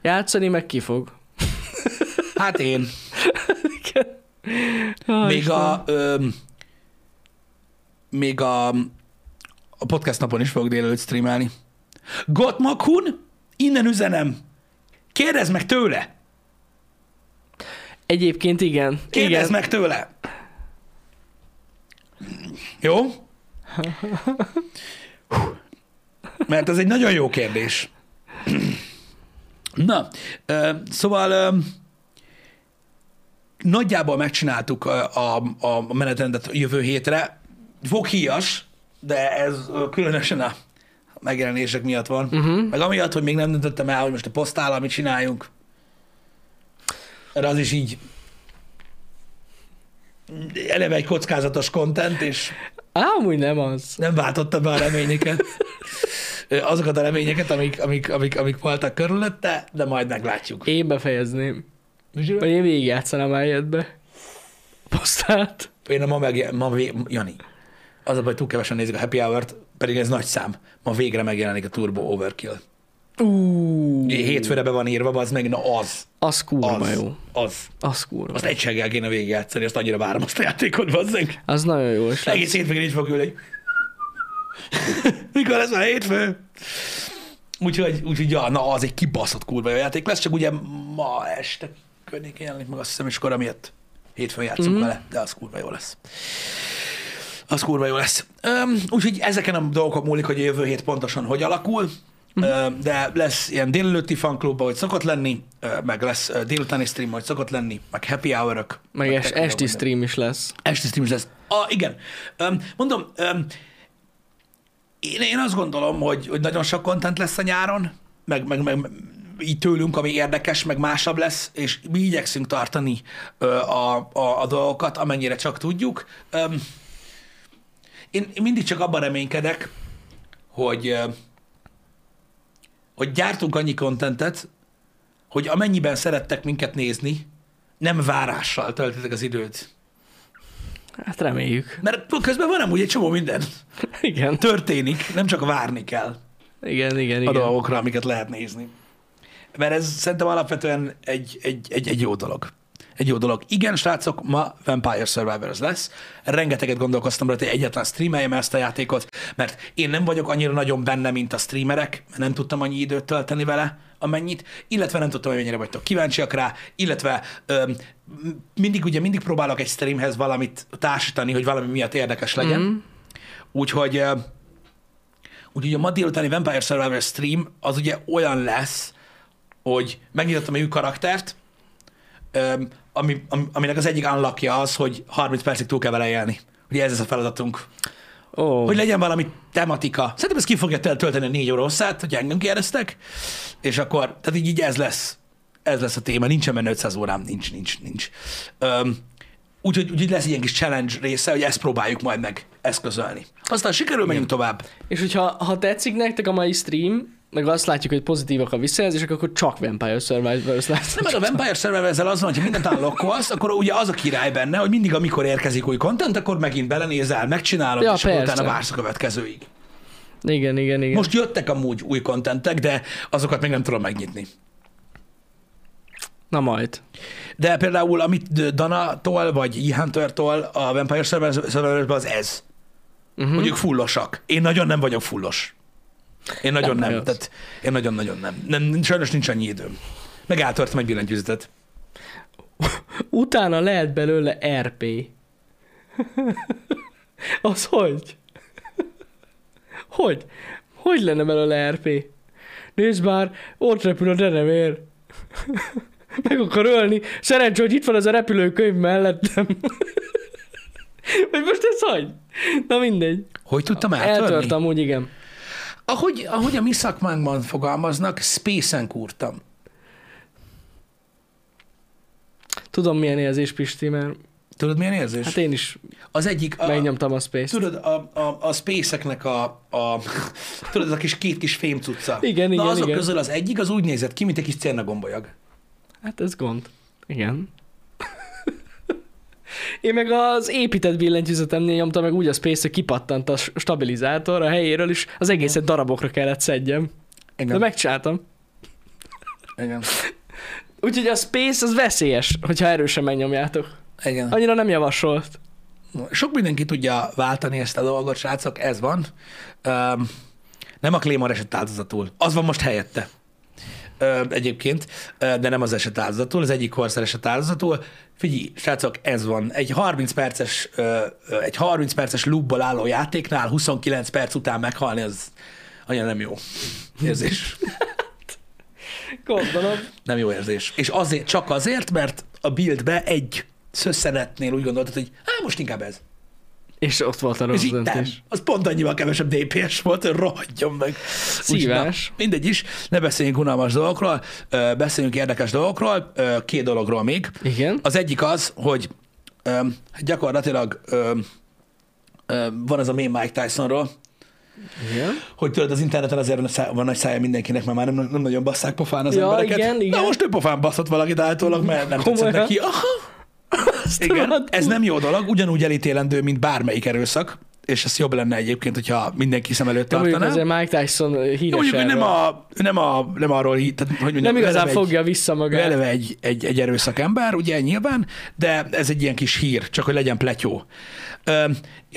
Játszani meg ki fog? Hát én. Még a podcast napon is fogok délelőtt streamelni. Gottmakun, innen üzenem. Kérdezz meg tőle. Egyébként igen. Kérdezz meg tőle. Jó? Mert ez egy nagyon jó kérdés. Na, szóval... Nagyjából megcsináltuk a menetrendet jövő hétre. Fokhíjas, de ez különösen a megjelenések miatt van. Uh-huh. Meg amiatt, hogy még nem döntöttem el, hogy most a posztál, amit csináljunk. Erre az is így eleve egy kockázatos content, és amúgy nem az. Nem váltotta be a reményeket. Azokat a reményeket, amik voltak körülötte, de majd meglátjuk. Én befejezném. Vagy én végigjátszanám helyetbe. Posztát. Én Jani, az a baj, túl kevesen nézik a Happy Hour-t, pedig ez nagy szám. Ma végre megjelenik a Turbo Overkill. Hétfőre be van írva, az meg, na az. Az kurva az, jó. Az kurva. Azt egységgel kéne végigjátszani, azt annyira várom azt a játékot, bazzeg. Az nagyon jó. Egész hétfőn így fog ülni. Mikor lesz már hétfő? Úgyhogy ja, na az egy kibaszott kurva jó játék lesz, csak ugye ma este környékén jelenik meg, azt hiszem, és kora miatt hétfőn játszunk vele, de az kurva jó lesz. Úgyhogy ezeken a dolgok múlik, hogy a jövő hét pontosan hogy alakul, de lesz ilyen délelőtti fanklubba, hogy szokott lenni, meg lesz délutáni stream, hogy szokott lenni, meg happy hour-ök. Meg esti stream is lesz. Igen. Mondom, én azt gondolom, hogy nagyon sok content lesz a nyáron, meg így tőlünk, ami érdekes, meg másabb lesz, és mi igyekszünk tartani a dolgokat, amennyire csak tudjuk. Én mindig csak abban reménykedek, hogy gyártunk annyi kontentet, hogy amennyiben szerettek minket nézni, nem várással töltitek az időt. Hát reméljük. Mert közben van amúgy egy csomó minden. Igen. Történik, nem csak várni kell. Igen. A dolgokra, amiket lehet nézni. Mert ez szerintem alapvetően egy jó dolog. Egy jó dolog. Igen, srácok, ma Vampire Survivors lesz. Rengeteget gondolkoztam rá, hogy egyáltalán streameljem ezt a játékot, mert én nem vagyok annyira nagyon benne, mint a streamerek, mert nem tudtam annyi időt tölteni vele, amennyit, illetve nem tudtam, hogy mennyire vagytok kíváncsiak rá, illetve mindig próbálok egy streamhez valamit társítani, hogy valami miatt érdekes legyen. Mm. Úgyhogy a ma délutáni Vampire Survivors stream az ugye olyan lesz, hogy megnyitottam egy új karaktert, aminek az egyik unlockja az, hogy 30 percig túl kell vele élni. Ugye ez a feladatunk. Oh. Hogy legyen valami tematika. Szerintem ez ki fogja tölteni a 4 óra hosszát, hogy engem kérdeztek, és akkor, tehát így ez lesz. Ez lesz a téma. Nincsen benne 500 órám. Nincs. Úgyhogy lesz ilyen kis challenge része, hogy ezt próbáljuk majd meg eszközölni. Aztán sikerül, menjünk tovább. És hogyha tetszik nektek a mai stream, meg azt látjuk, hogy pozitívak a visszajelzések, akkor csak Vampire Survivors lesz. Nem, mert a Vampire Survivors-el az van, hogyha mindent unlockolsz, akkor ugye az a király benne, hogy mindig, amikor érkezik új content, akkor megint belenézel, megcsinálod, ja, és utána vársz a következőig. Igen. Most jöttek amúgy új contentek, de azokat még nem tudom megnyitni. Na majd. De például, amit Dana-tól vagy E-Hunter-tól a Vampire Survivors-ben az ez. Hogy ők fullosak. Én nagyon nem vagyok fullos. Én nagyon nem. Tehát én nagyon-nagyon nem. Sajnos nincs annyi időm. Meg eltörtem egy billentyűzetet. Utána lehet belőle RP. Az hogy? Hogy lenne belőle RP? Nézd már, ott repül a denevér. Meg akar ölni. Szerencsé, hogy itt van az a repülőkönyv mellettem. Vagy most ez hogy? Na mindegy. Hogy tudtam eltörni? Eltörtem, úgy igen. Ahogy a mi szakmánkban fogalmaznak, space-en kurtam. Tudom, milyen érzés, Pisti, mert... Tudod, milyen érzés? Hát én is megnyomtam a space-t. Tudod, a space-eknek tudod, az a két kis fém cucca. Igen. Na azok közül az egyik, az úgy nézett ki, mint egy kis cérnagombolyag. Hát ez gond. Igen. Én meg az épített billentyűzetemnél nyomtam meg úgy a space, hogy kipattant a stabilizátor a helyéről, és az egészet darabokra kellett szedjem. Igen. De megcsináltam. Igen. Úgyhogy a space az veszélyes, hogyha erősen megnyomjátok. Igen. Annyira nem javasolt. Sok mindenki tudja váltani ezt a dolgot, srácok, ez van. Nem a Claymore esett áldozatul. Az van most helyette. Egyébként, de nem az eset áldozatul, az egyik korszár eset áldozatul. Figyelj, srácok, ez van. Egy 30 perces loopból álló játéknál 29 perc után meghalni, az annyira nem jó érzés. Gondolom. Nem jó érzés. És azért, csak azért, mert a buildbe egy szösszenetnél úgy gondoltad, hogy most inkább ez. És ott volt a rossz döntés. Az pont annyival kevesebb DPS volt, hogy rohadjon meg. Szívás. Mindegy is, ne beszéljünk unalmas dolgokról, beszéljünk érdekes dolgokról, két dologról még. Igen. Az egyik az, hogy gyakorlatilag van ez a mém Mike Tysonról, igen. Hogy tudod, az interneten azért van nagy szája mindenkinek, mert már nem nagyon basszák pofán az embereket. Igen. Na most ő pofán basszott valakit általában, mert nem tetszett neki. Aha. Igen, ez nem jó dolog, ugyanúgy elítélendő, mint bármelyik erőszak, és ez jobb lenne egyébként, hogyha mindenki szem előtt tartaná. Azért Mike Tyson híres erről. Nem arról, tehát, hogy nem igazán fogja vissza magát. Eleve egy erőszak ember, ugye nyilván, de ez egy ilyen kis hír, csak hogy legyen pletyó.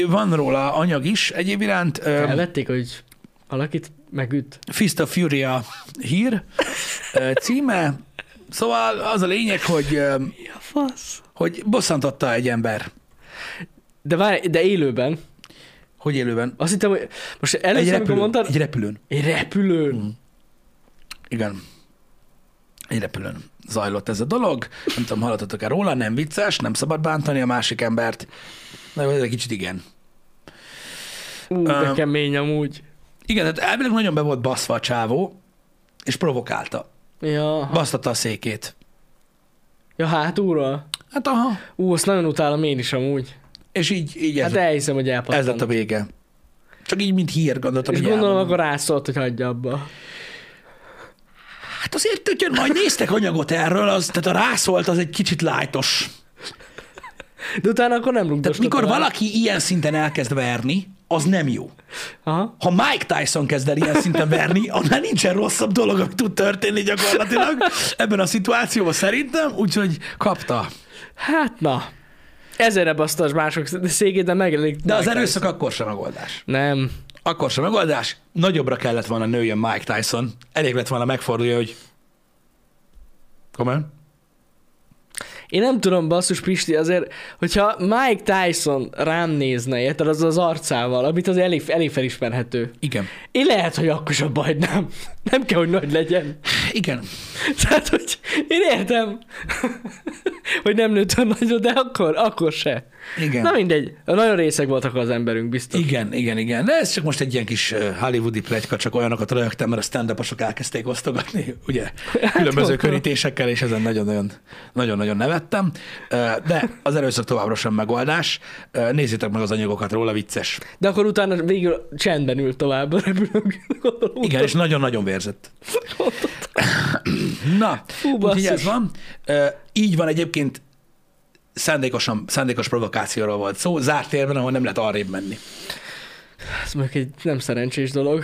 Van róla anyag is egyéb iránt. Elvették, hogy valakit megüt. Fist of Fury a hír címe. Szóval az a lényeg, hogy... hogy bosszantotta egy ember. De várj, de élőben. Hogy élőben? Azt hittem, hogy most először, amikor mondtad... Egy repülőn. Egy repülőn. Igen. Egy repülőn zajlott ez a dolog. Nem tudom, hallottatok-e róla, nem vicces, nem szabad bántani a másik embert. Na, ez egy kicsit igen. De kemény amúgy. Igen, tehát elvileg nagyon be volt baszva a csávó, és provokálta. Ja. Basztatta a székét. Ja, hátulról? Hát aha. Azt nagyon utálom én is amúgy. És így ez. Hát elhiszem, hogy elpattant. Ez lett a vége. Csak így, mint hír, gondoltam. És gondolom, akkor rászólt, hogy hagyja abba. Hát azért, hogy majd néztek anyagot erről, tehát a rászólt az egy kicsit lájtos. De utána akkor nem rúgdostatom. Tehát mikor valaki ilyen szinten elkezd verni, az nem jó. Aha. Ha Mike Tyson kezd el ilyen szinten verni, annál nincsen rosszabb dolog, ami tud történni gyakorlatilag ebben a szituációban szerintem, úgyhogy kapta. Hát na. Ezerre basztasd mások szégét, de megjelenik. De az erőszak akkor sem megoldás. Nem. Akkor sem megoldás. Nagyobbra kellett volna nőjön Mike Tyson. Elég lett volna megfordulja, hogy komolyan. Én nem tudom, basszus Pisti, azért, hogyha Mike Tyson rám nézne, érted, az az arcával, amit az elég felismerhető. Igen. Én lehet, hogy akkor sem bajnám. Nem kell, hogy nagy legyen. Igen. Tehát, hogy én értem, hogy nem nőttem nagyot, de akkor se. Igen. Na mindegy, nagyon részeg voltak az emberünk, biztos. Igen. De ez csak most egy ilyen kis hollywoodi pletyka, csak olyanokat röhögtem, mert a stand-up-osok elkezdték osztogatni, ugye? Különböző körítésekkel, és ezen nagyon-nagyon nevettem. De az erőszak továbbra sem megoldás. Nézzétek meg az anyagokat róla, vicces. De akkor utána végül csendben ült tovább. Igen, és nagyon-nagyon vérzett. Na, úgyhogy ez van. Így van egyébként, szándékos provokációról volt szó, zárt térben, ahol nem lehet arrébb menni. Ez meg egy nem szerencsés dolog.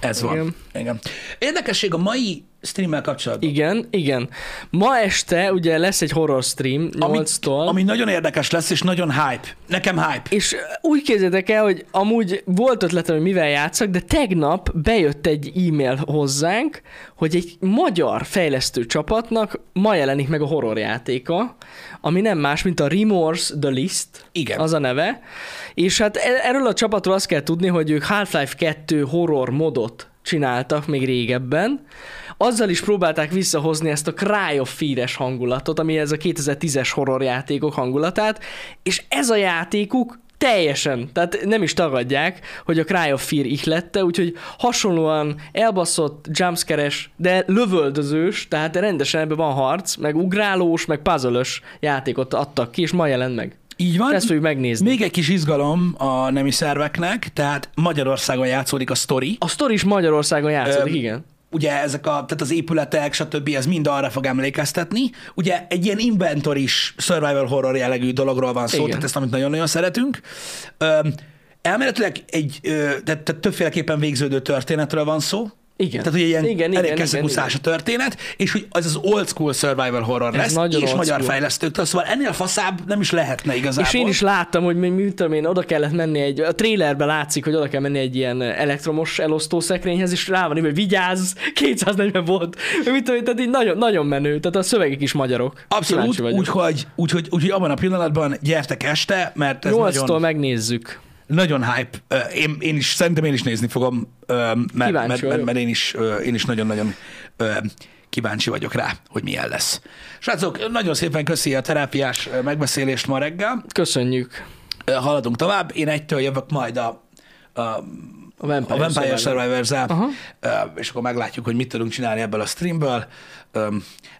Ez igen. Van. Igen. Érdekesség a mai streammel kapcsolatban. Igen. Ma este ugye lesz egy horror stream 8-tól. Ami nagyon érdekes lesz, és nagyon hype. Nekem hype. És úgy képzeljétek el, hogy amúgy volt ötletem, hogy mivel játszak, de tegnap bejött egy e-mail hozzánk, hogy egy magyar fejlesztő csapatnak ma jelenik meg a horror játéka, ami nem más, mint a Remorse the List. Igen. Az a neve. És hát erről a csapatról azt kell tudni, hogy ők Half-Life 2 horror modot csináltak még régebben. Azzal is próbálták visszahozni ezt a Cry of Fear-es hangulatot, ami ez a 2010-es horrorjátékok hangulatát, és ez a játékuk teljesen, tehát nem is tagadják, hogy a Cry of Fear ihlette, úgyhogy hasonlóan elbaszott, jumpscare-es, de lövöldözős, tehát rendesen ebben van harc, meg ugrálós, meg puzzle-ös játékot adtak ki, és ma jelent meg. Így van. Ezt fogjuk megnézni. Még egy kis izgalom a nemi szerveknek, tehát Magyarországon játszódik a sztori. A sztori is Magyarországon játszódik, igen. Ugye ezek tehát az épületek, stb. Ez mind arra fog emlékeztetni. Ugye egy ilyen inventoris survival horror jellegű dologról van szó, igen. Tehát ezt, amit nagyon-nagyon szeretünk. Elméletileg tehát többféleképpen végződő történetről van szó. Igen. Tehát ugye ilyen elég keszeguszás a történet, és hogy az az old school survival horror ez lesz, és magyar fejlesztőktől, szóval ennél faszább nem is lehetne igazából. És én is láttam, hogy mit tudom én, oda kellett menni a trailerben látszik, hogy oda kell menni egy ilyen elektromos elosztószekrényhez, és rá van, hogy vigyázz, 240 volt. Mit tudom én, tehát így nagyon menő, tehát a szövegek is magyarok. Abszolút, úgyhogy abban a pillanatban gyertek este, mert ez 8-tól nagyon... megnézzük. Nagyon hype. Én is, szerintem én is nézni fogom, mert én is nagyon-nagyon kíváncsi vagyok rá, hogy milyen lesz. Srácok, nagyon szépen köszi a terápiás megbeszélést ma reggel. Köszönjük. Haladunk tovább. Én 1-től jövök majd a Vampire Survivors-el, és akkor meglátjuk, hogy mit tudunk csinálni ebből a streamből.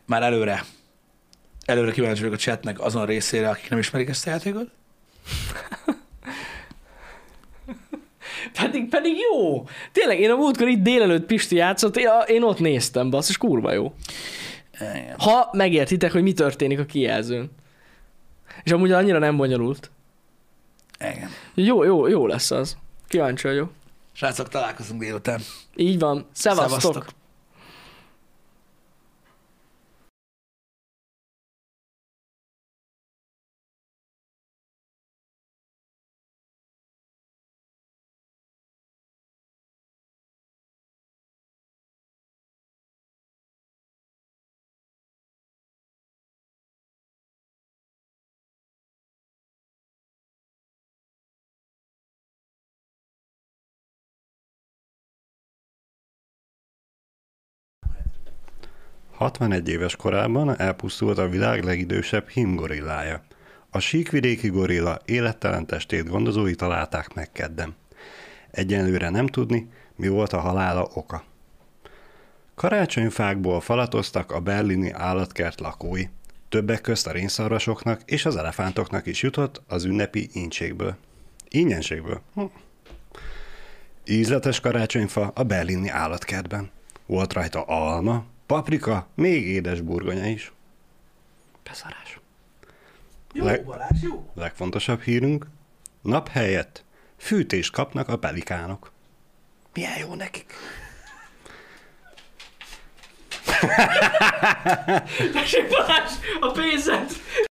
Már előre kíváncsi vagyok a chatnek azon a részére, akik nem ismerik ezt a játékot. Pedig jó. Tényleg, én a múltkor itt délelőtt Pisti játszott, én ott néztem, bassz, és kurva jó. Ha megértitek, hogy mi történik a kijelzőn. És amúgy annyira nem bonyolult. Igen. Jó lesz az. Kíváncsi vagyok. Srácok, találkozunk délután. Így van. Szevasztok. A 61 éves korában elpusztult a világ legidősebb hímgorillája. A síkvidéki gorilla élettelen testét gondozói találták meg kedden. Egyenlőre nem tudni, mi volt a halála oka. Karácsonyfákból falatoztak a berlini állatkert lakói. Többek közt a rénszarvasoknak és az elefántoknak is jutott az ünnepi ínységből. Ingyenségből. Ízletes karácsonyfa a berlini állatkertben. Volt rajta alma, paprika, még édes burgonya is. Beszarás. Jó, Balázs, jó. Legfontosabb hírünk, nap helyett fűtést kapnak a pelikánok. Milyen jó nekik. Tessék Balázs, a pénzed!